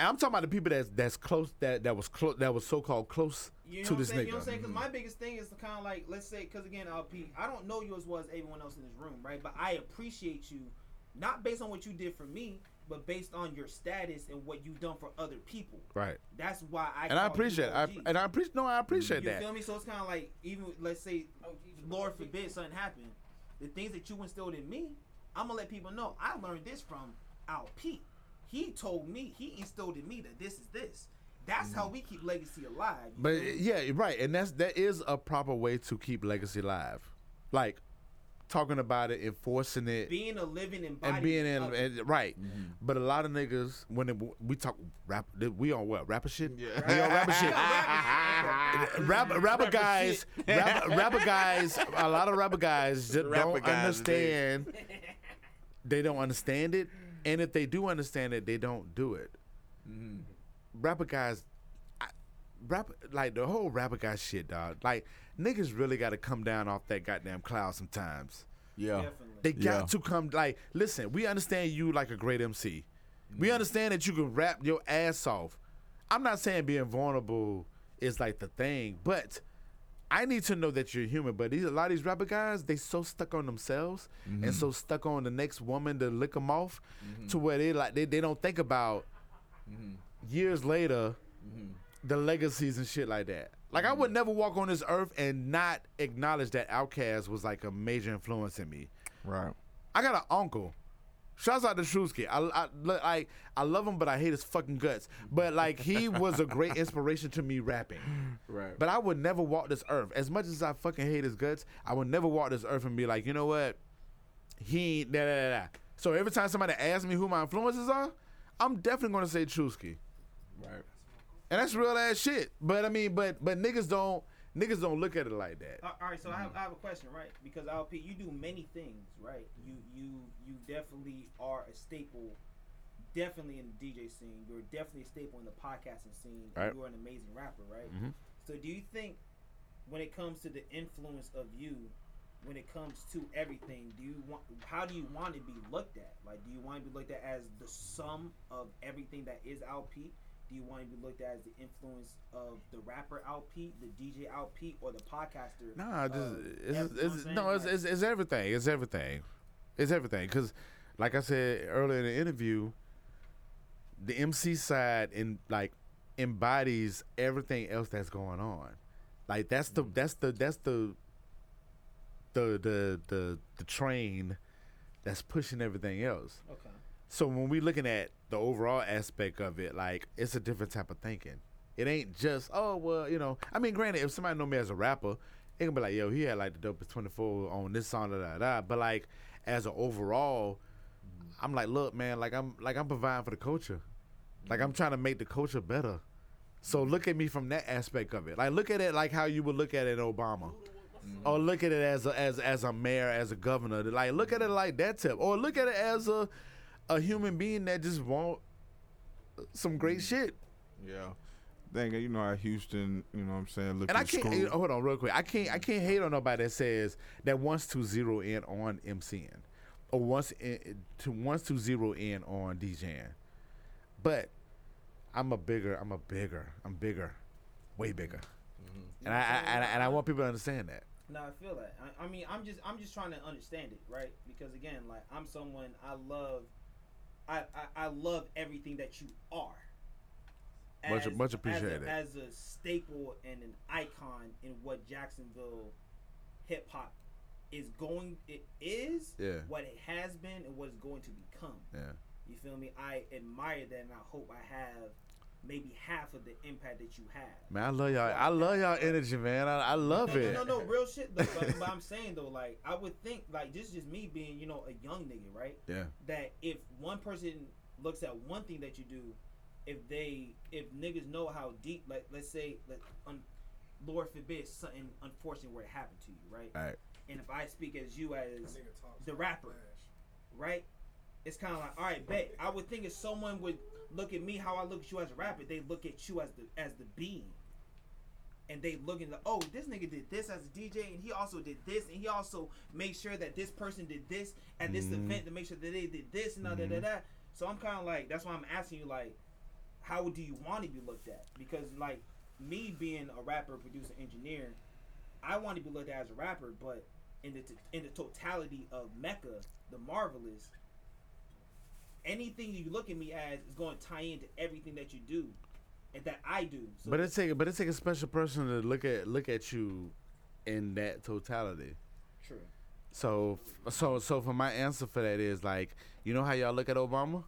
I'm talking about the people that's close that was so called close to this nigga. You know what I'm saying? Because my biggest thing is kind of like, let's say, because again, LP, I don't know you as well as everyone else in this room, right? But I appreciate you, not based on what you did for me, but based on your status and what you've done for other people. Right. That's why I appreciate it. I appreciate that. You feel me? So it's kind of like, even let's say, Lord forbid something happened, the things that you instilled in me, I'm gonna let people know I learned this from LP. He told me, he instilled in me that this is this. That's how we keep legacy alive. But yeah, right, and that is a proper way to keep legacy alive, like talking about it, enforcing it, being a living embodiment, and being right. But a lot of niggas when we talk rap, we on what rapper shit? Yeah, we on rapper shit. Rapper guys, rapper guys. A lot of rapper guys don't understand. They don't understand it. And if they do understand it, they don't do it. Rapper guys, like the whole rapper guy shit, dog. Like niggas really got to come down off that goddamn cloud sometimes. Yeah, definitely. They got to come. Like, listen, we understand you like a great MC. We understand that you can rap your ass off. I'm not saying being vulnerable is like the thing, but I need to know that you're human, but a lot of these rapper guys, they so stuck on themselves and so stuck on the next woman to lick them off to where they like they don't think about years later the legacies and shit like that. Like I would never walk on this earth and not acknowledge that OutKast was like a major influence in me. Right. I got an uncle Shouts out to Shrewski. I love him, but I hate his fucking guts. But like, he was a great inspiration to me rapping. Right. But I would never walk this earth. As much as I fucking hate his guts, I would never walk this earth and be like, you know what? He ain't da-da-da-da. So every time somebody asks me who my influences are, I'm definitely going to say Shrewski. Right. And that's real ass shit. But I mean, but niggas don't look at it like that. All right, so I have a question, right? Because LP, you do many things, right? You definitely are a staple, definitely in the DJ scene. You're definitely a staple in the podcasting scene. Right. You're an amazing rapper, right? Mm-hmm. So do you think when it comes to the influence of you, when it comes to everything, how do you want to be looked at? Like, do you want to be looked at as the sum of everything that is LP? Do you want to be looked at as the influence of the rapper LP, the DJ LP, or the podcaster? Nah, it's everything. It's everything. It's everything. Because, like I said earlier in the interview, the MC side embodies everything else that's going on. Like, that's the train that's pushing everything else. Okay. So when we're looking at the overall aspect of it, like, it's a different type of thinking. It ain't just, oh, well, you know. I mean, granted, if somebody know me as a rapper, they can be like, yo, he had, like, the dopest 24 on this song, da-da-da. But, like, as an overall, I'm like, look, man, I'm providing for the culture. Like, I'm trying to make the culture better. So look at me from that aspect of it. Like, look at it like how you would look at it, Obama. Mm-hmm. Or look at it as a mayor, as a governor. Like, look at it like that tip. Or look at it as a human being that just want some great shit. Yeah. Dang, you know how Houston, you know what I'm saying, look. And I can't, hold on real quick. I can't hate on nobody that says that wants to zero in on MCing or wants to zero in on DJing. But I'm bigger. Way bigger. Mm-hmm. And I want people to understand that. No, I feel that. I mean, I'm just trying to understand it, right? Because again, like, I'm someone, I love everything that you are. Much appreciated. As a staple and an icon in what Jacksonville hip hop is going, it is, yeah, what it has been and what it's going to become. Yeah. You feel me? I admire that, and I hope I have maybe half of the impact that you have. Man, I love y'all. I love y'all energy, man. I love it. No, real shit though. But I'm saying though, like, I would think, like, this is just me being, you know, a young nigga, right? Yeah. That if one person looks at one thing that you do, if niggas know how deep, like, let's say, Lord forbid something unfortunate were to happen to you, right? All right. And if I speak as you as the rapper, right? It's kind of like, all right, bet. I would think if someone would look at me how I look at you as a rapper, they look at you as the being, and they look at, oh, this nigga did this as a DJ, and he also did this, and he also made sure that this person did this at this event to make sure that they did this and da-da-da-da. So I'm kind of like, that's why I'm asking you, like, how do you want to be looked at? Because, like, me being a rapper, producer, engineer, I want to be looked at as a rapper, but in the totality of Mecca, the Marvelous, anything you look at me as is going to tie into everything that you do and that I do. So but it take a special person to look at you in that totality. True. So for my answer for that is, like, you know how y'all look at Obama?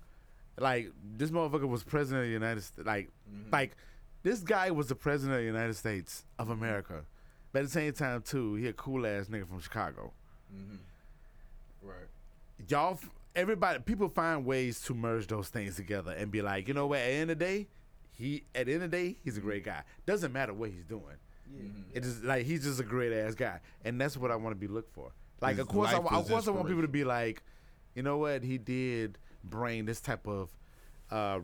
Like, this motherfucker was president of the United States. Like, this guy was the president of the United States of America. But at the same time, too, he a cool-ass nigga from Chicago. Mm-hmm. Right. Y'all... people find ways to merge those things together and be like, you know what? At the end of the day, he's a great guy. Doesn't matter what he's doing. Yeah. Mm-hmm. It is like he's just a great ass guy, and that's what I want to be looked for. Like, of course, I want people to be like, you know what? He did bring this type of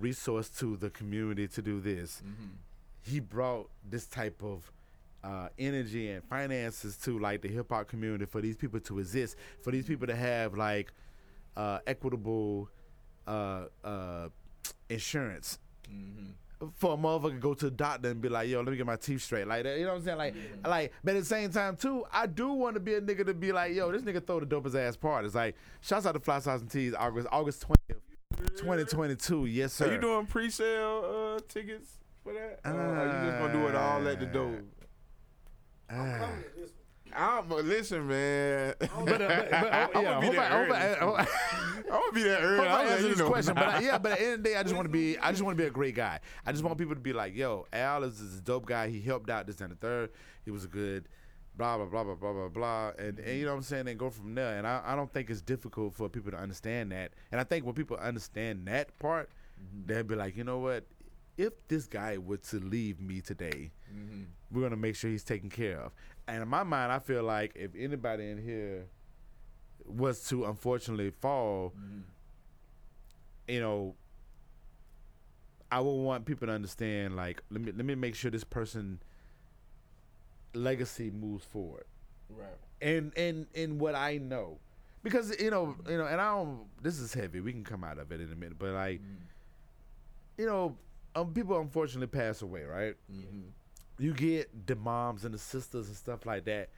resource to the community to do this. Mm-hmm. He brought this type of energy and finances to, like, the hip hop community for these people to exist, for these people to have, like, equitable insurance for a motherfucker to go to the doctor and be like, yo, let me get my teeth straight, like that. You know what I'm saying? Like, but at the same time too, I do want to be a nigga to be like, yo, this nigga throw the dopest ass parties. Like, shouts out to Fly Sauce and Tees, August 20th, 2022. Yes, sir. Are you doing pre-sale tickets for that? Or are you just gonna do it all at the door? I'm coming to this one. Listen, man. I'm gonna be there. I want to be that early. I answer this question, but but at the end of the day, I just want to be a great guy. I just want people to be like, yo, Al is a dope guy. He helped out this and the third. He was a good blah, blah, blah, blah, blah, blah, blah. And you know what I'm saying? And go from there. And I don't think it's difficult for people to understand that. And I think when people understand that part, they'll be like, you know what? If this guy were to leave me today, we're going to make sure he's taken care of. And in my mind, I feel like if anybody in here was to unfortunately fall, you know, I would want people to understand, like, let me make sure this person's legacy moves forward. Right. And what I know. Because, you know, and I don't, this is heavy. We can come out of it in a minute. But, like, you know, people unfortunately pass away, right? You get the moms and the sisters and stuff like that.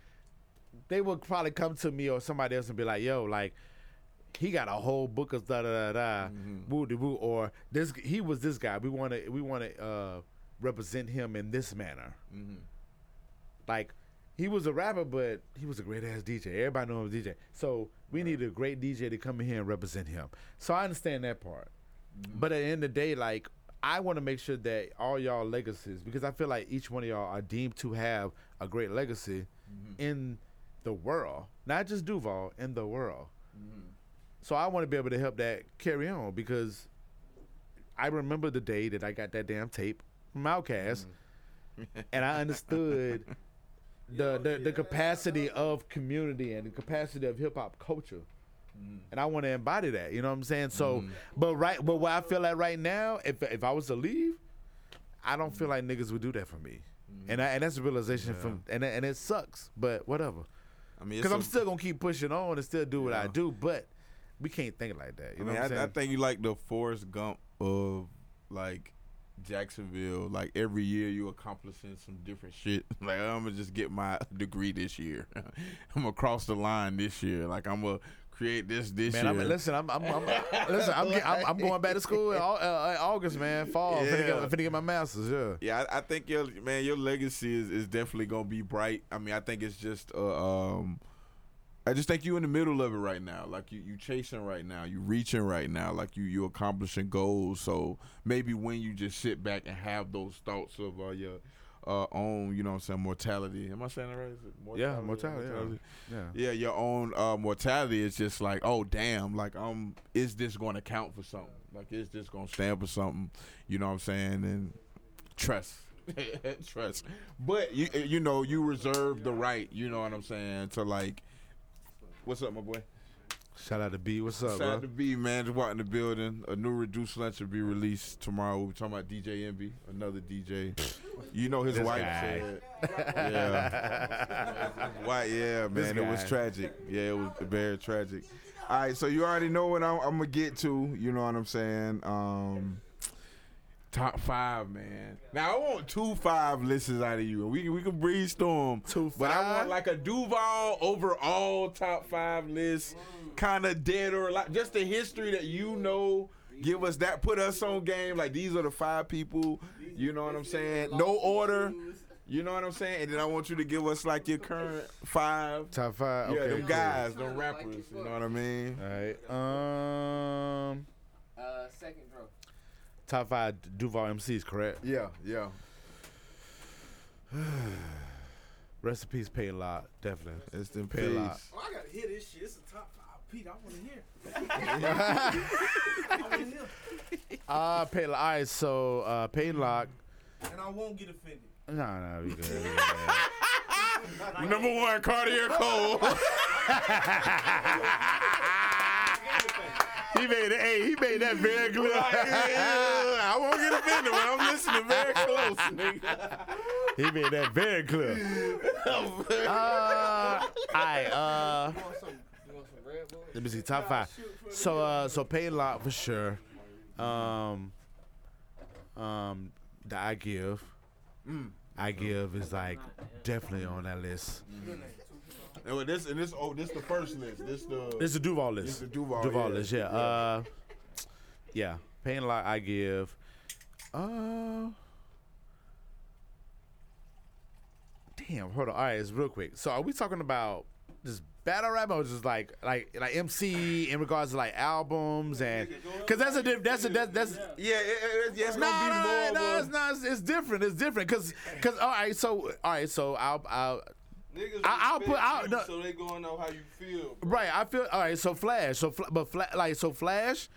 They would probably come to me or somebody else and be like, yo, like, he got a whole book of da-da-da-da, woo-de-woo, or this, he was this guy. We want to represent him in this manner. Like, he was a rapper, but he was a great-ass DJ. Everybody knew him as a DJ. So we need a great DJ to come in here and represent him. So I understand that part. But at the end of the day, like, I want to make sure that all y'all legacies, because I feel like each one of y'all are deemed to have a great legacy in the world, not just Duval, in the world. So I want to be able to help that carry on, because I remember the day that I got that damn tape from OutKast, and I understood the capacity of community and the capacity of hip hop culture. And I want to embody that, you know what I'm saying? So, but where I feel at right now, if I was to leave, I don't feel like niggas would do that for me. And that's a realization and it sucks, but whatever. I mean, because I'm still gonna keep pushing on and still do what I do, but we can't think like that. You know what I'm saying? I think you like the Forrest Gump of like Jacksonville. Like every year, you accomplishing some different shit. Like I'm gonna just get my degree this year. I'm gonna cross the line this year. Like I'm gonna create this year. I'm going back to school in August, man. Fall. I'm finna get my master's. I think your legacy is definitely gonna be bright. I mean, I think it's just I just think you in the middle of it right now. Like you chasing right now, you reaching right now, like you accomplishing goals. So maybe when you just sit back and have those thoughts of your own, you know what I'm saying, mortality. Am I saying that right? Is it mortality? Yeah, mortality. Yeah, your own mortality is just like, oh, damn, like, is this going to count for something? Like, is this going to stand for something? You know what I'm saying? And trust. But, you know, you reserve the right, you know what I'm saying, to, like, what's up, my boy? Shout out to B. What's up, bro? Shout out to B, man. Just walking in the building. A new reduced lunch will be released tomorrow. We're talking about DJ Envy, another DJ. You know his wife said. Yeah. Why? Yeah, man. It was tragic. Yeah, it was very tragic. All right, so you already know what I'm going to get to. You know what I'm saying? Top 5, man. Now I want 2 5 listens out of you. We can brainstorm. 2 5, but I want like a Duval overall top 5 list, kind of dead or alive. Just the history that you know. Give us that. Put us on game. Like these are the 5 people. You know what I'm saying? No order. You know what I'm saying? And then I want you to give us like your current 5. Top 5. Okay. Yeah, them guys, them rappers. You know what I mean? All right. Second draw. Top 5 Duval MCs, correct? Yeah. Rest in peace, Peyton Locke, definitely. It's them Peyton Locke. Oh, I gotta hear this shit. It's a top 5 Pete. I wanna hear. Peyton Locke. All right, so Peyton Locke. And I won't get offended. No, we good. Number 1, Cartier Cole. He made that very clear. I won't get offended when I'm listening very close, nigga. He made that very clear. You want some Red Bull? Let me see, top 5. So Peyton Locke for sure. The I Give. I Give is like definitely on that list. And this the first list. This the Duval list. This the Duval list. Yeah. Yeah. Peyton Locke, I Give. Damn. Hold on. All right. It's real quick. So are we talking about just battle rap. I was just like MC in regards to like albums and because that's it's gonna be more. No, it's not. It's different. It's different because all right, so I'll put out. So they going on how you feel, bro. Right? I feel all right. So Flash, Flash,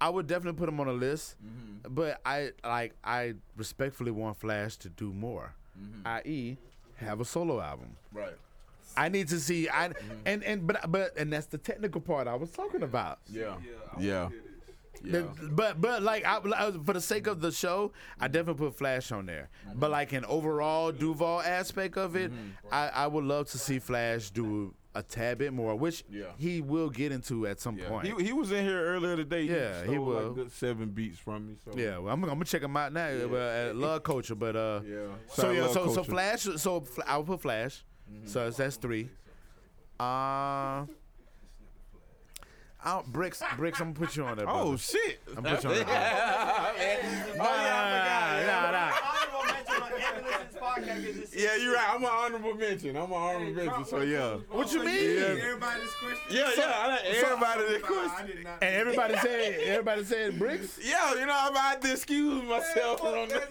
I would definitely put him on a list, mm-hmm. but I respectfully want Flash to do more, mm-hmm. i.e., have a solo album. Right. I need to see. Mm-hmm. and that's the technical part I was talking about. Yeah. Yeah. But for the sake of the show, I definitely put Flash on there. Mm-hmm. But like an overall Duval aspect of it, mm-hmm. I would love to see Flash do a tad bit more, which he will get into at some point. He was in here earlier today. Yeah, he will. Like good 7 beats from me. So. Yeah, well, I'm gonna check him out now at Love Culture. But so Flash. So I would put Flash. Mm-hmm. So that's 3. Bricks, I'm gonna put you on there. Oh shit! I'm gonna put you on there. Yeah, you're right. I'm an honorable mention. So yeah. What you mean? Everybody's question. Everybody's question. And everybody said Bricks. Yeah, you know I had to excuse myself from that.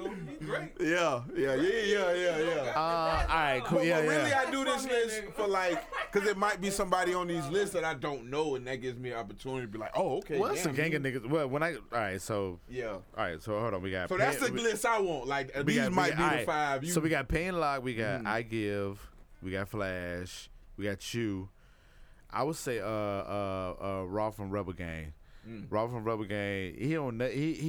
Great. Yeah. All right, cool. But really, I do this list for because it might be somebody on these lists that I don't know, and that gives me an opportunity to be like, oh, okay. Well, some gang of niggas. Well, hold on, we got. So that's the list I want. Like these might be the 5. So we got Peyton Locke, we got I Give, we got Flash, we got you. I would say Raw from Rubber Gang. Mm. Rob from Rubber Gang, he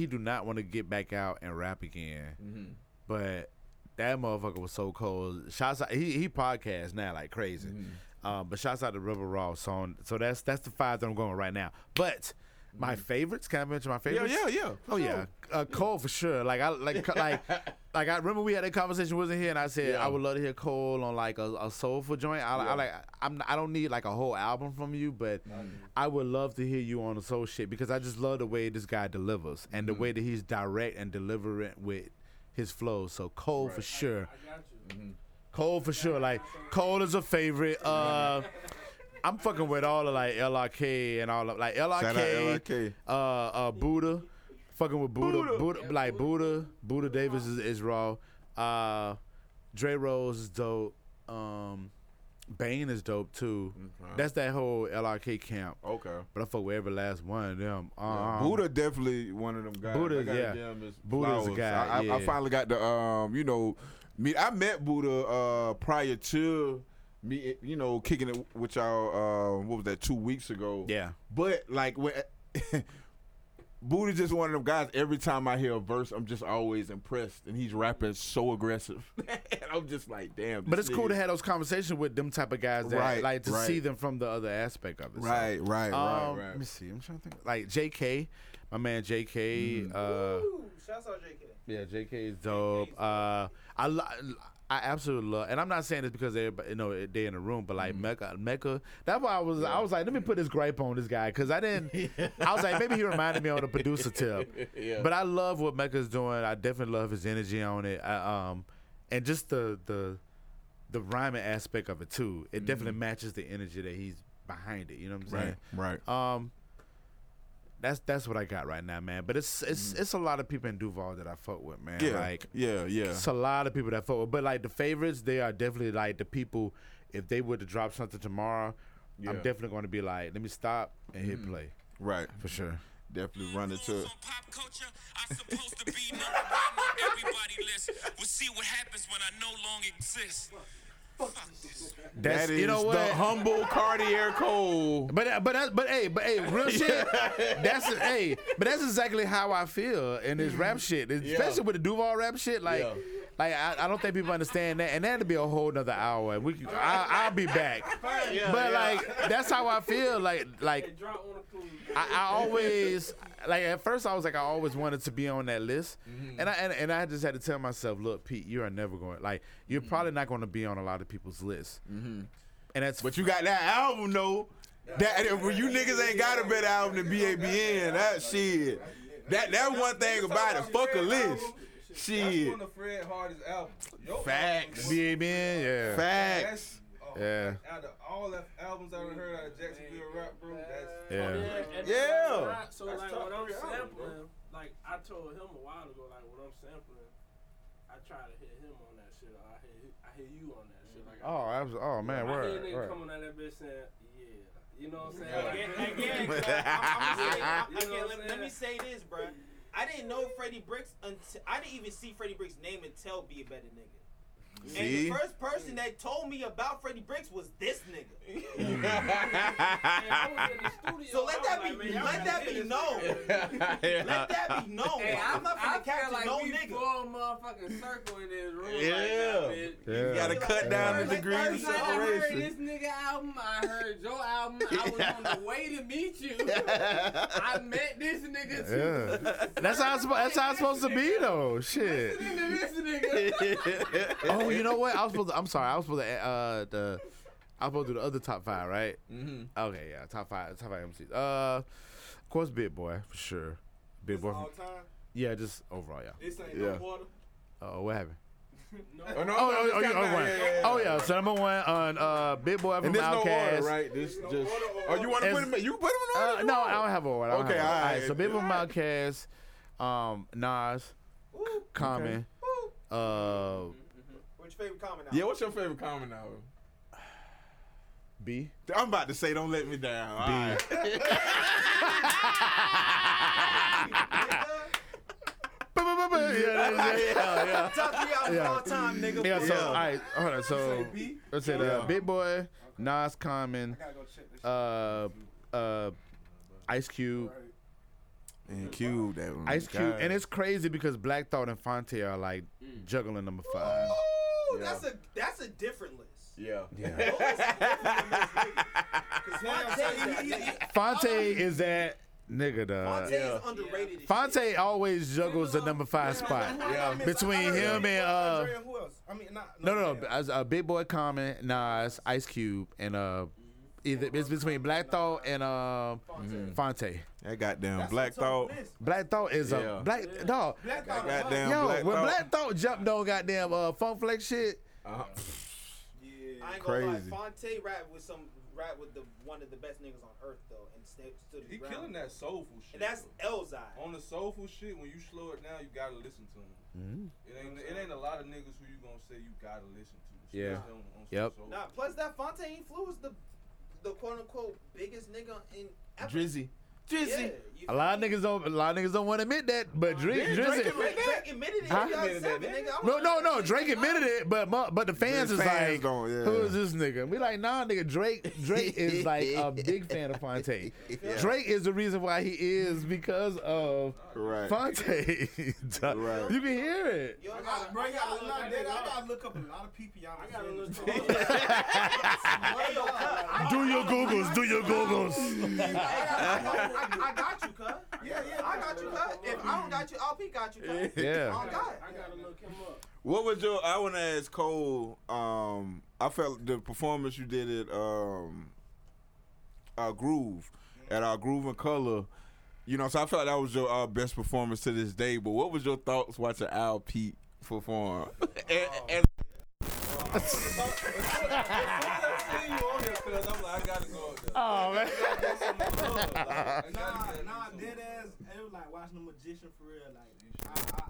do not want to get back out and rap again. Mm-hmm. But that motherfucker was so cold. Shouts out, he podcasts now like crazy. Mm-hmm. But shouts out to River Raw song. So that's the 5 that I'm going with right now. But my favorites, can I mention my favorites? Yeah. Oh yeah, Cole for sure. Like I remember we had a conversation wasn't here, and I said I would love to hear Cole on like a soulful joint. I don't need like a whole album from you, but I would love to hear you on the soul shit because I just love the way this guy delivers and the way that he's direct and deliberate with his flow. So Cole for sure. I got you. Mm-hmm. Cole for sure. Like Cole is a favorite. I'm fucking with all of like LRK and all of like LRK. Buddha, fucking with Buddha. Buddha Davis is raw. Dre Rose is dope. B.A.B.N is dope too. Okay. That's that whole LRK camp. Okay. But I fuck with every last one of them. Buddha definitely one of them guys. Buddha's a guy. I finally got the I met Buddha prior to. Me, kicking it with y'all, what was that, 2 weeks ago? Yeah. But, when Buddha's just one of them guys, every time I hear a verse, I'm just always impressed, and he's rapping so aggressive. And I'm just like, damn. But it's cool to have those conversations with them type of guys that to see them from the other aspect of it. Right. Let me see. I'm trying to think. Like, JK, my man JK. Mm-hmm. Shouts out JK. Yeah, JK is dope. I absolutely love, and I'm not saying this because everybody, they're in the room, but Mecca. That's why I was like, let me put this gripe on this guy because I didn't. I was like, maybe he reminded me on the producer tip. Yeah. But I love what Mecca's doing. I definitely love his energy on it, and just the rhyming aspect of it too. It definitely matches the energy that he's behind it. You know what I'm saying? Right. That's what I got right now, man. But it's a lot of people in Duval that I fuck with, man. Yeah, it's a lot of people that I fuck with. But the favorites, they are definitely the people. If they were to drop something tomorrow, I'm definitely going to be let me stop and hit play. Right, for sure. Definitely run it to. Pop culture, I'm supposed to be number one on everybody list. We'll see what happens when I no longer exist. That is the humble Cartier Cole. But hey, real shit. But that's exactly how I feel in this rap shit, especially with the Duval rap shit. Like I don't think people understand that, and that'll be a whole nother hour. I'll be back. Yeah, but like that's how I feel. Like I always like at first I was like I always wanted to be on that list, and I just had to tell myself, look, Pete, you are never going. Like you're probably not going to be on a lot of people's lists. Mm-hmm. And that's but you got that album though. That when you niggas ain't got a better album than B.A.B.N. That shit. That one thing about it. Fuck a list. Shit. That's one of Fred Hardy's albums. Facts. B.A.B.N. Yeah. Facts. Yeah. Out of all the albums I've heard out of Jacksonville rap, bro, that's yeah. So like when I'm sampling, like I told him a while ago, like when I'm sampling, I try to hit him on that shit. Or I hear you on that shit. Like oh man, word. I hear niggas coming on that bitch saying, yeah. You know what I'm saying? Again, bro, let me say this, bro. I didn't know Freddie Bricks until I didn't even see Freddie Bricks' name until Be a Better Nigga. See? And the first person that told me about Freddie Bricks was this nigga. So let that be known. Let that be known. Hey, I'm not finna catch like no nigga. Motherfucking circle in this room. Yeah. You gotta cut down the degrees of separation. I heard this nigga album. I heard your album. I was on the way to meet you. I met this nigga too. Yeah. That's how it's supposed to be though. Shit. Listening to this nigga. Oh, you know what? I was supposed to do the other top five, right? Mm-hmm. Okay, yeah, top five MCs. Of course, Big Boi for sure. Big Boi. All time. Yeah, just overall, yeah. This ain't no water. What happened? No. Oh, right. Yeah. Oh yeah, so number one on Big Boi from OutKast. No order, right? This just. Oh, you want to put him? You put him in order? No, I don't have an order. Okay, all right. So Big Boi from OutKast, Nas, Common, What's your favorite Common album? Yeah, what's your favorite Common album? B. I'm about to say, don't let me down. B. All right. Yeah. Top three albums all time, nigga. Yeah, so, all right, hold on. So, let's say Big Boi, Nas, Common, Ice Cube. And Cube, that one. Ice Cube. And it's crazy because Black Thought and Fonte are like juggling number five. Ooh, yeah. That's a different list. Yeah. Fonte is that nigga, though. Fonte is underrated. Yeah. Fonte always juggles the number five spot. Between him and who else? I mean, no. As Big Boi, Common, Nas, Ice Cube, and it's between Black Thought and Fonte. That goddamn Black Thought. Black Thought is a black dog. That goddamn Black Thought. When Black Thought jumped on goddamn Funk Flex shit. I ain't gonna lie, Fonte rap with one of the best niggas on earth though, and stood his ground. He killing that soulful shit. And that's Elzai. On the soulful shit, when you slow it down, you gotta listen to him. Mm-hmm. It ain't a lot of niggas who you gonna say you gotta listen to. Yeah. Plus that Fonte influenced the quote unquote biggest nigga in Africa. Drizzy. Yeah, a lot of niggas don't want to admit that, but Drizzy. Drake admitted it. No. Drake admitted it, but the fans is like, who is this nigga? We like, nah, nigga. Drake is like a big fan of Fonte. Yeah. Drake is the reason why he is because of Fonte. Right. You can hear it. I gotta look up a lot of people. I gotta look. Do your Googles. I got you, cuz. Yeah. I got you, cuz. If I don't got you, LP got you, cuz. Yeah. I gotta look him up. What was your? I want to ask Cole. I felt the performance you did at our Groove, at our Groove and Color. You know, so I felt that was your best performance to this day. But what was your thoughts watching LP perform? Oh man! Nah, dead ass. It was like watching a magician for real. Like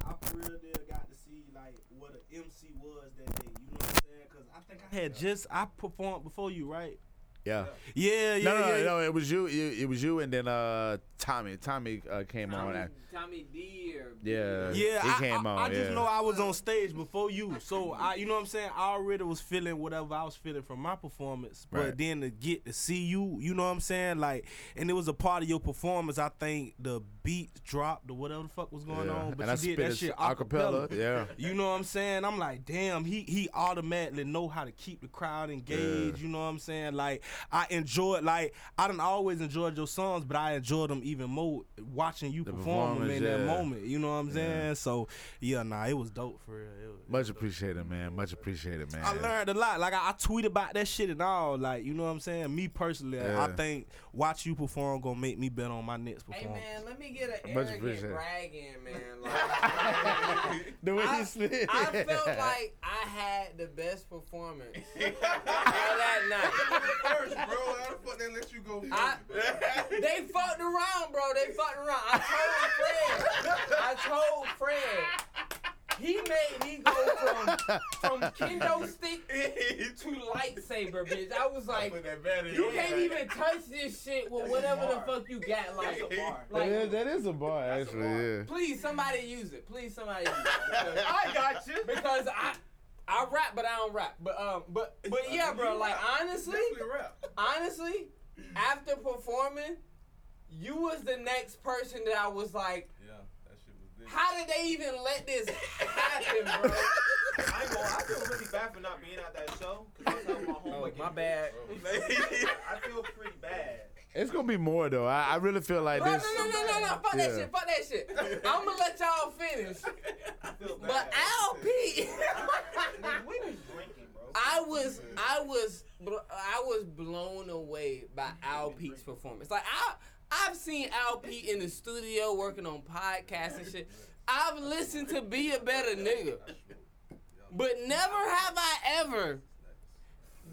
I for real there got to see like what an MC was that day. You know what I'm saying? Because I think I had just I performed before you, right? No, it was you. It was you, and then Tommy. Tommy came on. Tommy Deere. He came on. I just know I was on stage before you, so I, you know what I'm saying. I already was feeling whatever I was feeling from my performance, but then to get to see you, you know what I'm saying, like, and it was a part of your performance. I think the beat dropped or whatever the fuck was going on, but and you did that shit acapella. You know what I'm saying. I'm like, damn, he automatically know how to keep the crowd engaged. You know what I'm saying, like. I enjoyed, like, I done always enjoyed your songs, but I enjoyed them even more watching you perform them in that moment. You know what I'm saying? So, yeah, nah, it was dope for real. Much appreciated, man. Much appreciated, man. I learned a lot. Like, I tweet about that shit and all. Like, you know what I'm saying? Me personally, I think watch you perform gonna make me bet on my next performance. Hey, man, let me get an arrogant bragging, man. Like, the way you slid. I felt like I had the best performance that night. Bro, how the fuck they let you go? They fucked around, bro. I told Fred. He made me go from kendo stick to lightsaber, bitch. I was like, you can't even touch this shit with whatever the fuck you got. Like a bar. Like, that is a bar, actually. Yeah. Please, somebody use it. Because, I got you. Because I rap, but I don't rap. But yeah, bro. Like honestly, after performing, you was the next person that I was like, yeah, that shit was good. How did they even let this happen, bro? I feel really bad for not being at that show. Cause I was my homework. My bad. I feel pretty bad. It's gonna be more though. I really feel like this. No. Fuck that shit. I'm gonna let y'all finish. But LP, I was blown away by Al Pete's performance. Like I've seen Al Pete in the studio working on podcasts and shit. I've listened to Be a Better Nigga, but never have I ever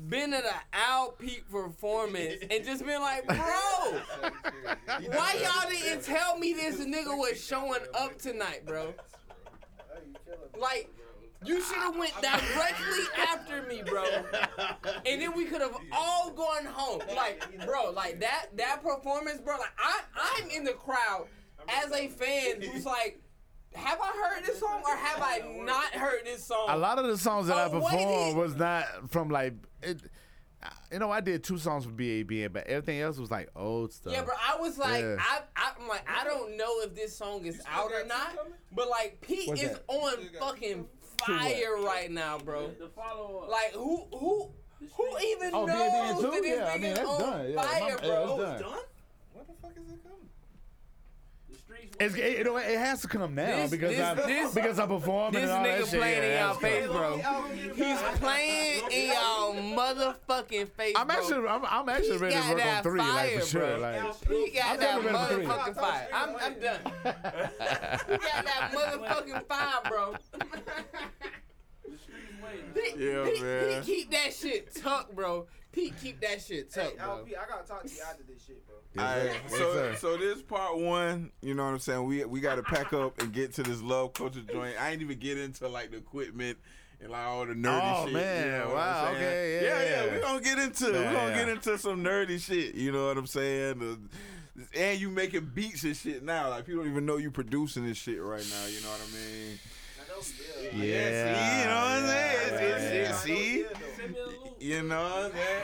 been at an Al Pete performance and just been like, bro, why y'all didn't tell me this nigga was showing up tonight, bro? Like, you should have went directly after me, bro. And then we could have all gone home. Like, bro, like that performance, bro, like I'm in the crowd as a fan who's like, have I heard this song or have I not heard this song? A lot of the songs that I performed was not from like it. You know, I did 2 songs for B.A.B.N, but everything else was like old stuff. Yeah, bro, I was like, I'm like, I don't know if this song is out or not, but like, Pete is on fucking fire right now, bro. The follow-up. Like, who even knows that this nigga's on fire, bro? Oh, it's done? What the fuck is it coming? It has to come now because I performed and all that shit. This nigga playing in y'all face, bro. He's playing in y'all motherfucking face, bro. I'm actually ready to work on 3, like, for sure. Like, he got that motherfucking fire. I'm done. He got that motherfucking fire, bro. Pete keep that shit tucked, bro. Hey, LP, I gotta talk to you after this shit, bro. Yes, all right, so this part 1, you know what I'm saying? We gotta pack up and get to this Love Culture joint. I ain't even get into like the equipment and like all the nerdy shit. Oh man, you know wow, okay, yeah. We gonna get into some nerdy shit. You know what I'm saying? And you making beats and shit now. Like people don't even know you producing this shit right now. You know what I mean? Yeah, you know what I'm saying? See? You know that?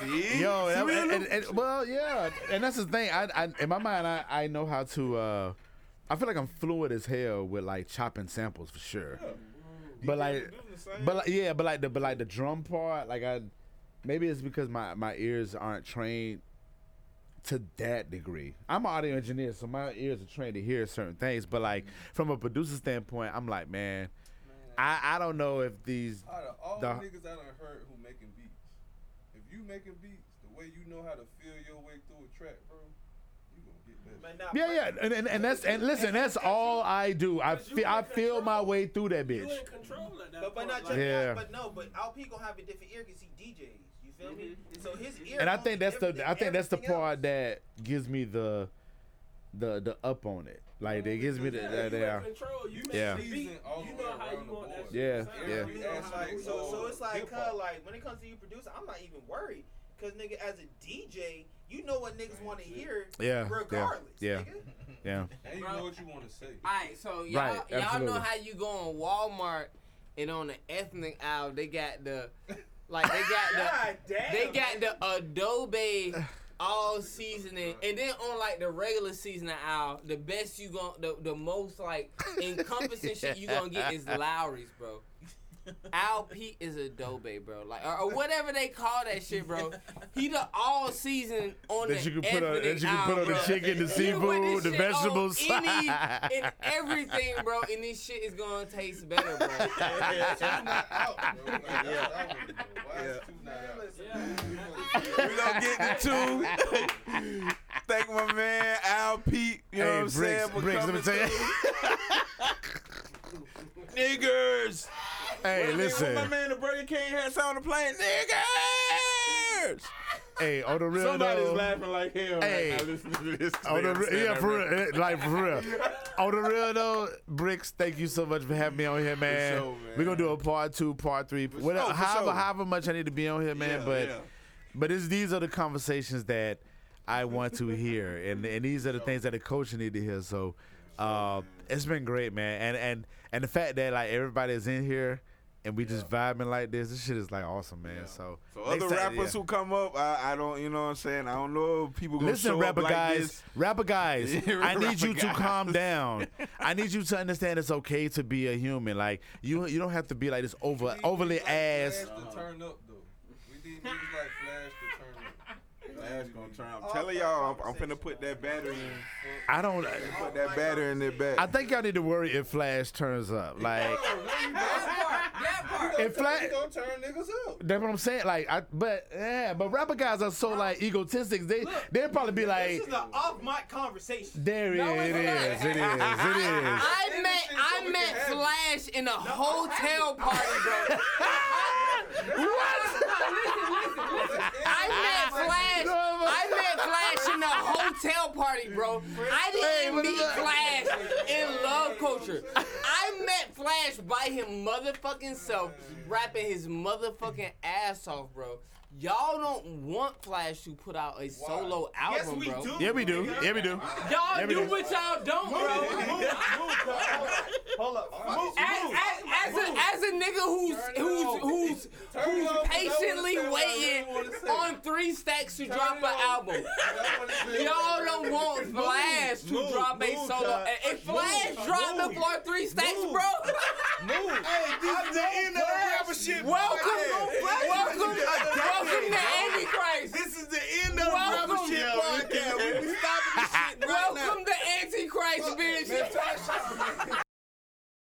See? Yo, and that's the thing. I in my mind, I know how to, I feel like I'm fluid as hell with, like, chopping samples for sure. Yeah. But the drum part, like, maybe it's because my ears aren't trained to that degree. I'm an audio engineer, so my ears are trained to hear certain things, but like from a producer standpoint, I'm like, man. I don't know if these all the niggas I done heard who making beats. If you making beats, the way you know how to feel your way through a track, bro, you gonna get better. That's all I do. I feel my way through that bitch. You in control of that but not just that, but LP gonna have a different ear because he DJs. Mm-hmm. So his ear and I think that's the part else that gives me the up on it. Like it gives me you know how you want that shit. So it's like, cause like when it comes to you producing, I'm not even worried. Because, nigga, as a DJ, you know what niggas want to hear regardless, nigga. Yeah. And you know what you want to say. All right, so y'all know how you go on Walmart and on the ethnic aisle, they got the, like, they got the, they got the Adobe all seasoning, and then on like the regular seasoning aisle, the best you gon' the most like encompassing shit you gonna get is Lowry's, bro. Al Pete is Adobe, bro. Like or whatever they call that shit, bro. He the all season on that the you can put on, that you can put on the chicken, the seafood, the vegetables, and everything, bro. And this shit is gonna taste better, bro. We gonna get the two. Thank my man Al Pete. You know what I'm saying? Bricks, let me tell you. Niggers. Hey, well, listen. My man, the Burger King had sound on the plane. Niggers! Hey, on the real somebody's though, laughing like hell right now listening to this. On the for real. Like, for real. On the real, though, Bricks, thank you so much for having me on here, man. Sure, man. We're going to do a part two, part three. However much I need to be on here, man. But these are the conversations that I want to hear. And these are the things that a coach need to hear. So it's been great, man. And the fact that, like, everybody's in here, and we just vibing like this shit is like awesome, man. Yeah. So other rappers who come up, I don't, you know what I'm saying? I don't know if people gonna show rapper up like guys, this. Rapper guys, I need you to calm down. I need you to understand it's okay to be a human. Like you don't have to be like this overly ass. Flash to turn up though. We need niggas like Flash to turn up. Flash gonna turn. I'm telling y'all, I'm finna put that battery in. I don't put that battery in their back. I think y'all need to worry if Flash turns up. Like that part. If Flash gonna turn niggas up. That's what I'm saying. Like, but rapper guys are so like egotistic. They'll probably be like, this is an off mic conversation. There it is. I met Flash in a hotel party, bro. Listen. I met Flash in a hotel party, bro. I didn't meet Flash in Love Culture. I met Flash by his motherfucking self, rapping his motherfucking ass off, bro. Y'all don't want Flash to put out a solo album, bro. Yeah, we do. Y'all do what y'all don't, bro. Hold up. As a nigga who's patiently waiting on Three Stacks to drop an album, y'all don't want Flash to drop a solo. If Flash dropped before Three Stacks, bro, I'm the end of the rapper shit. Welcome to Antichrist. This is the end of the rapper shit podcast. We be stopping this shit right now. Welcome to Antichrist, bitch.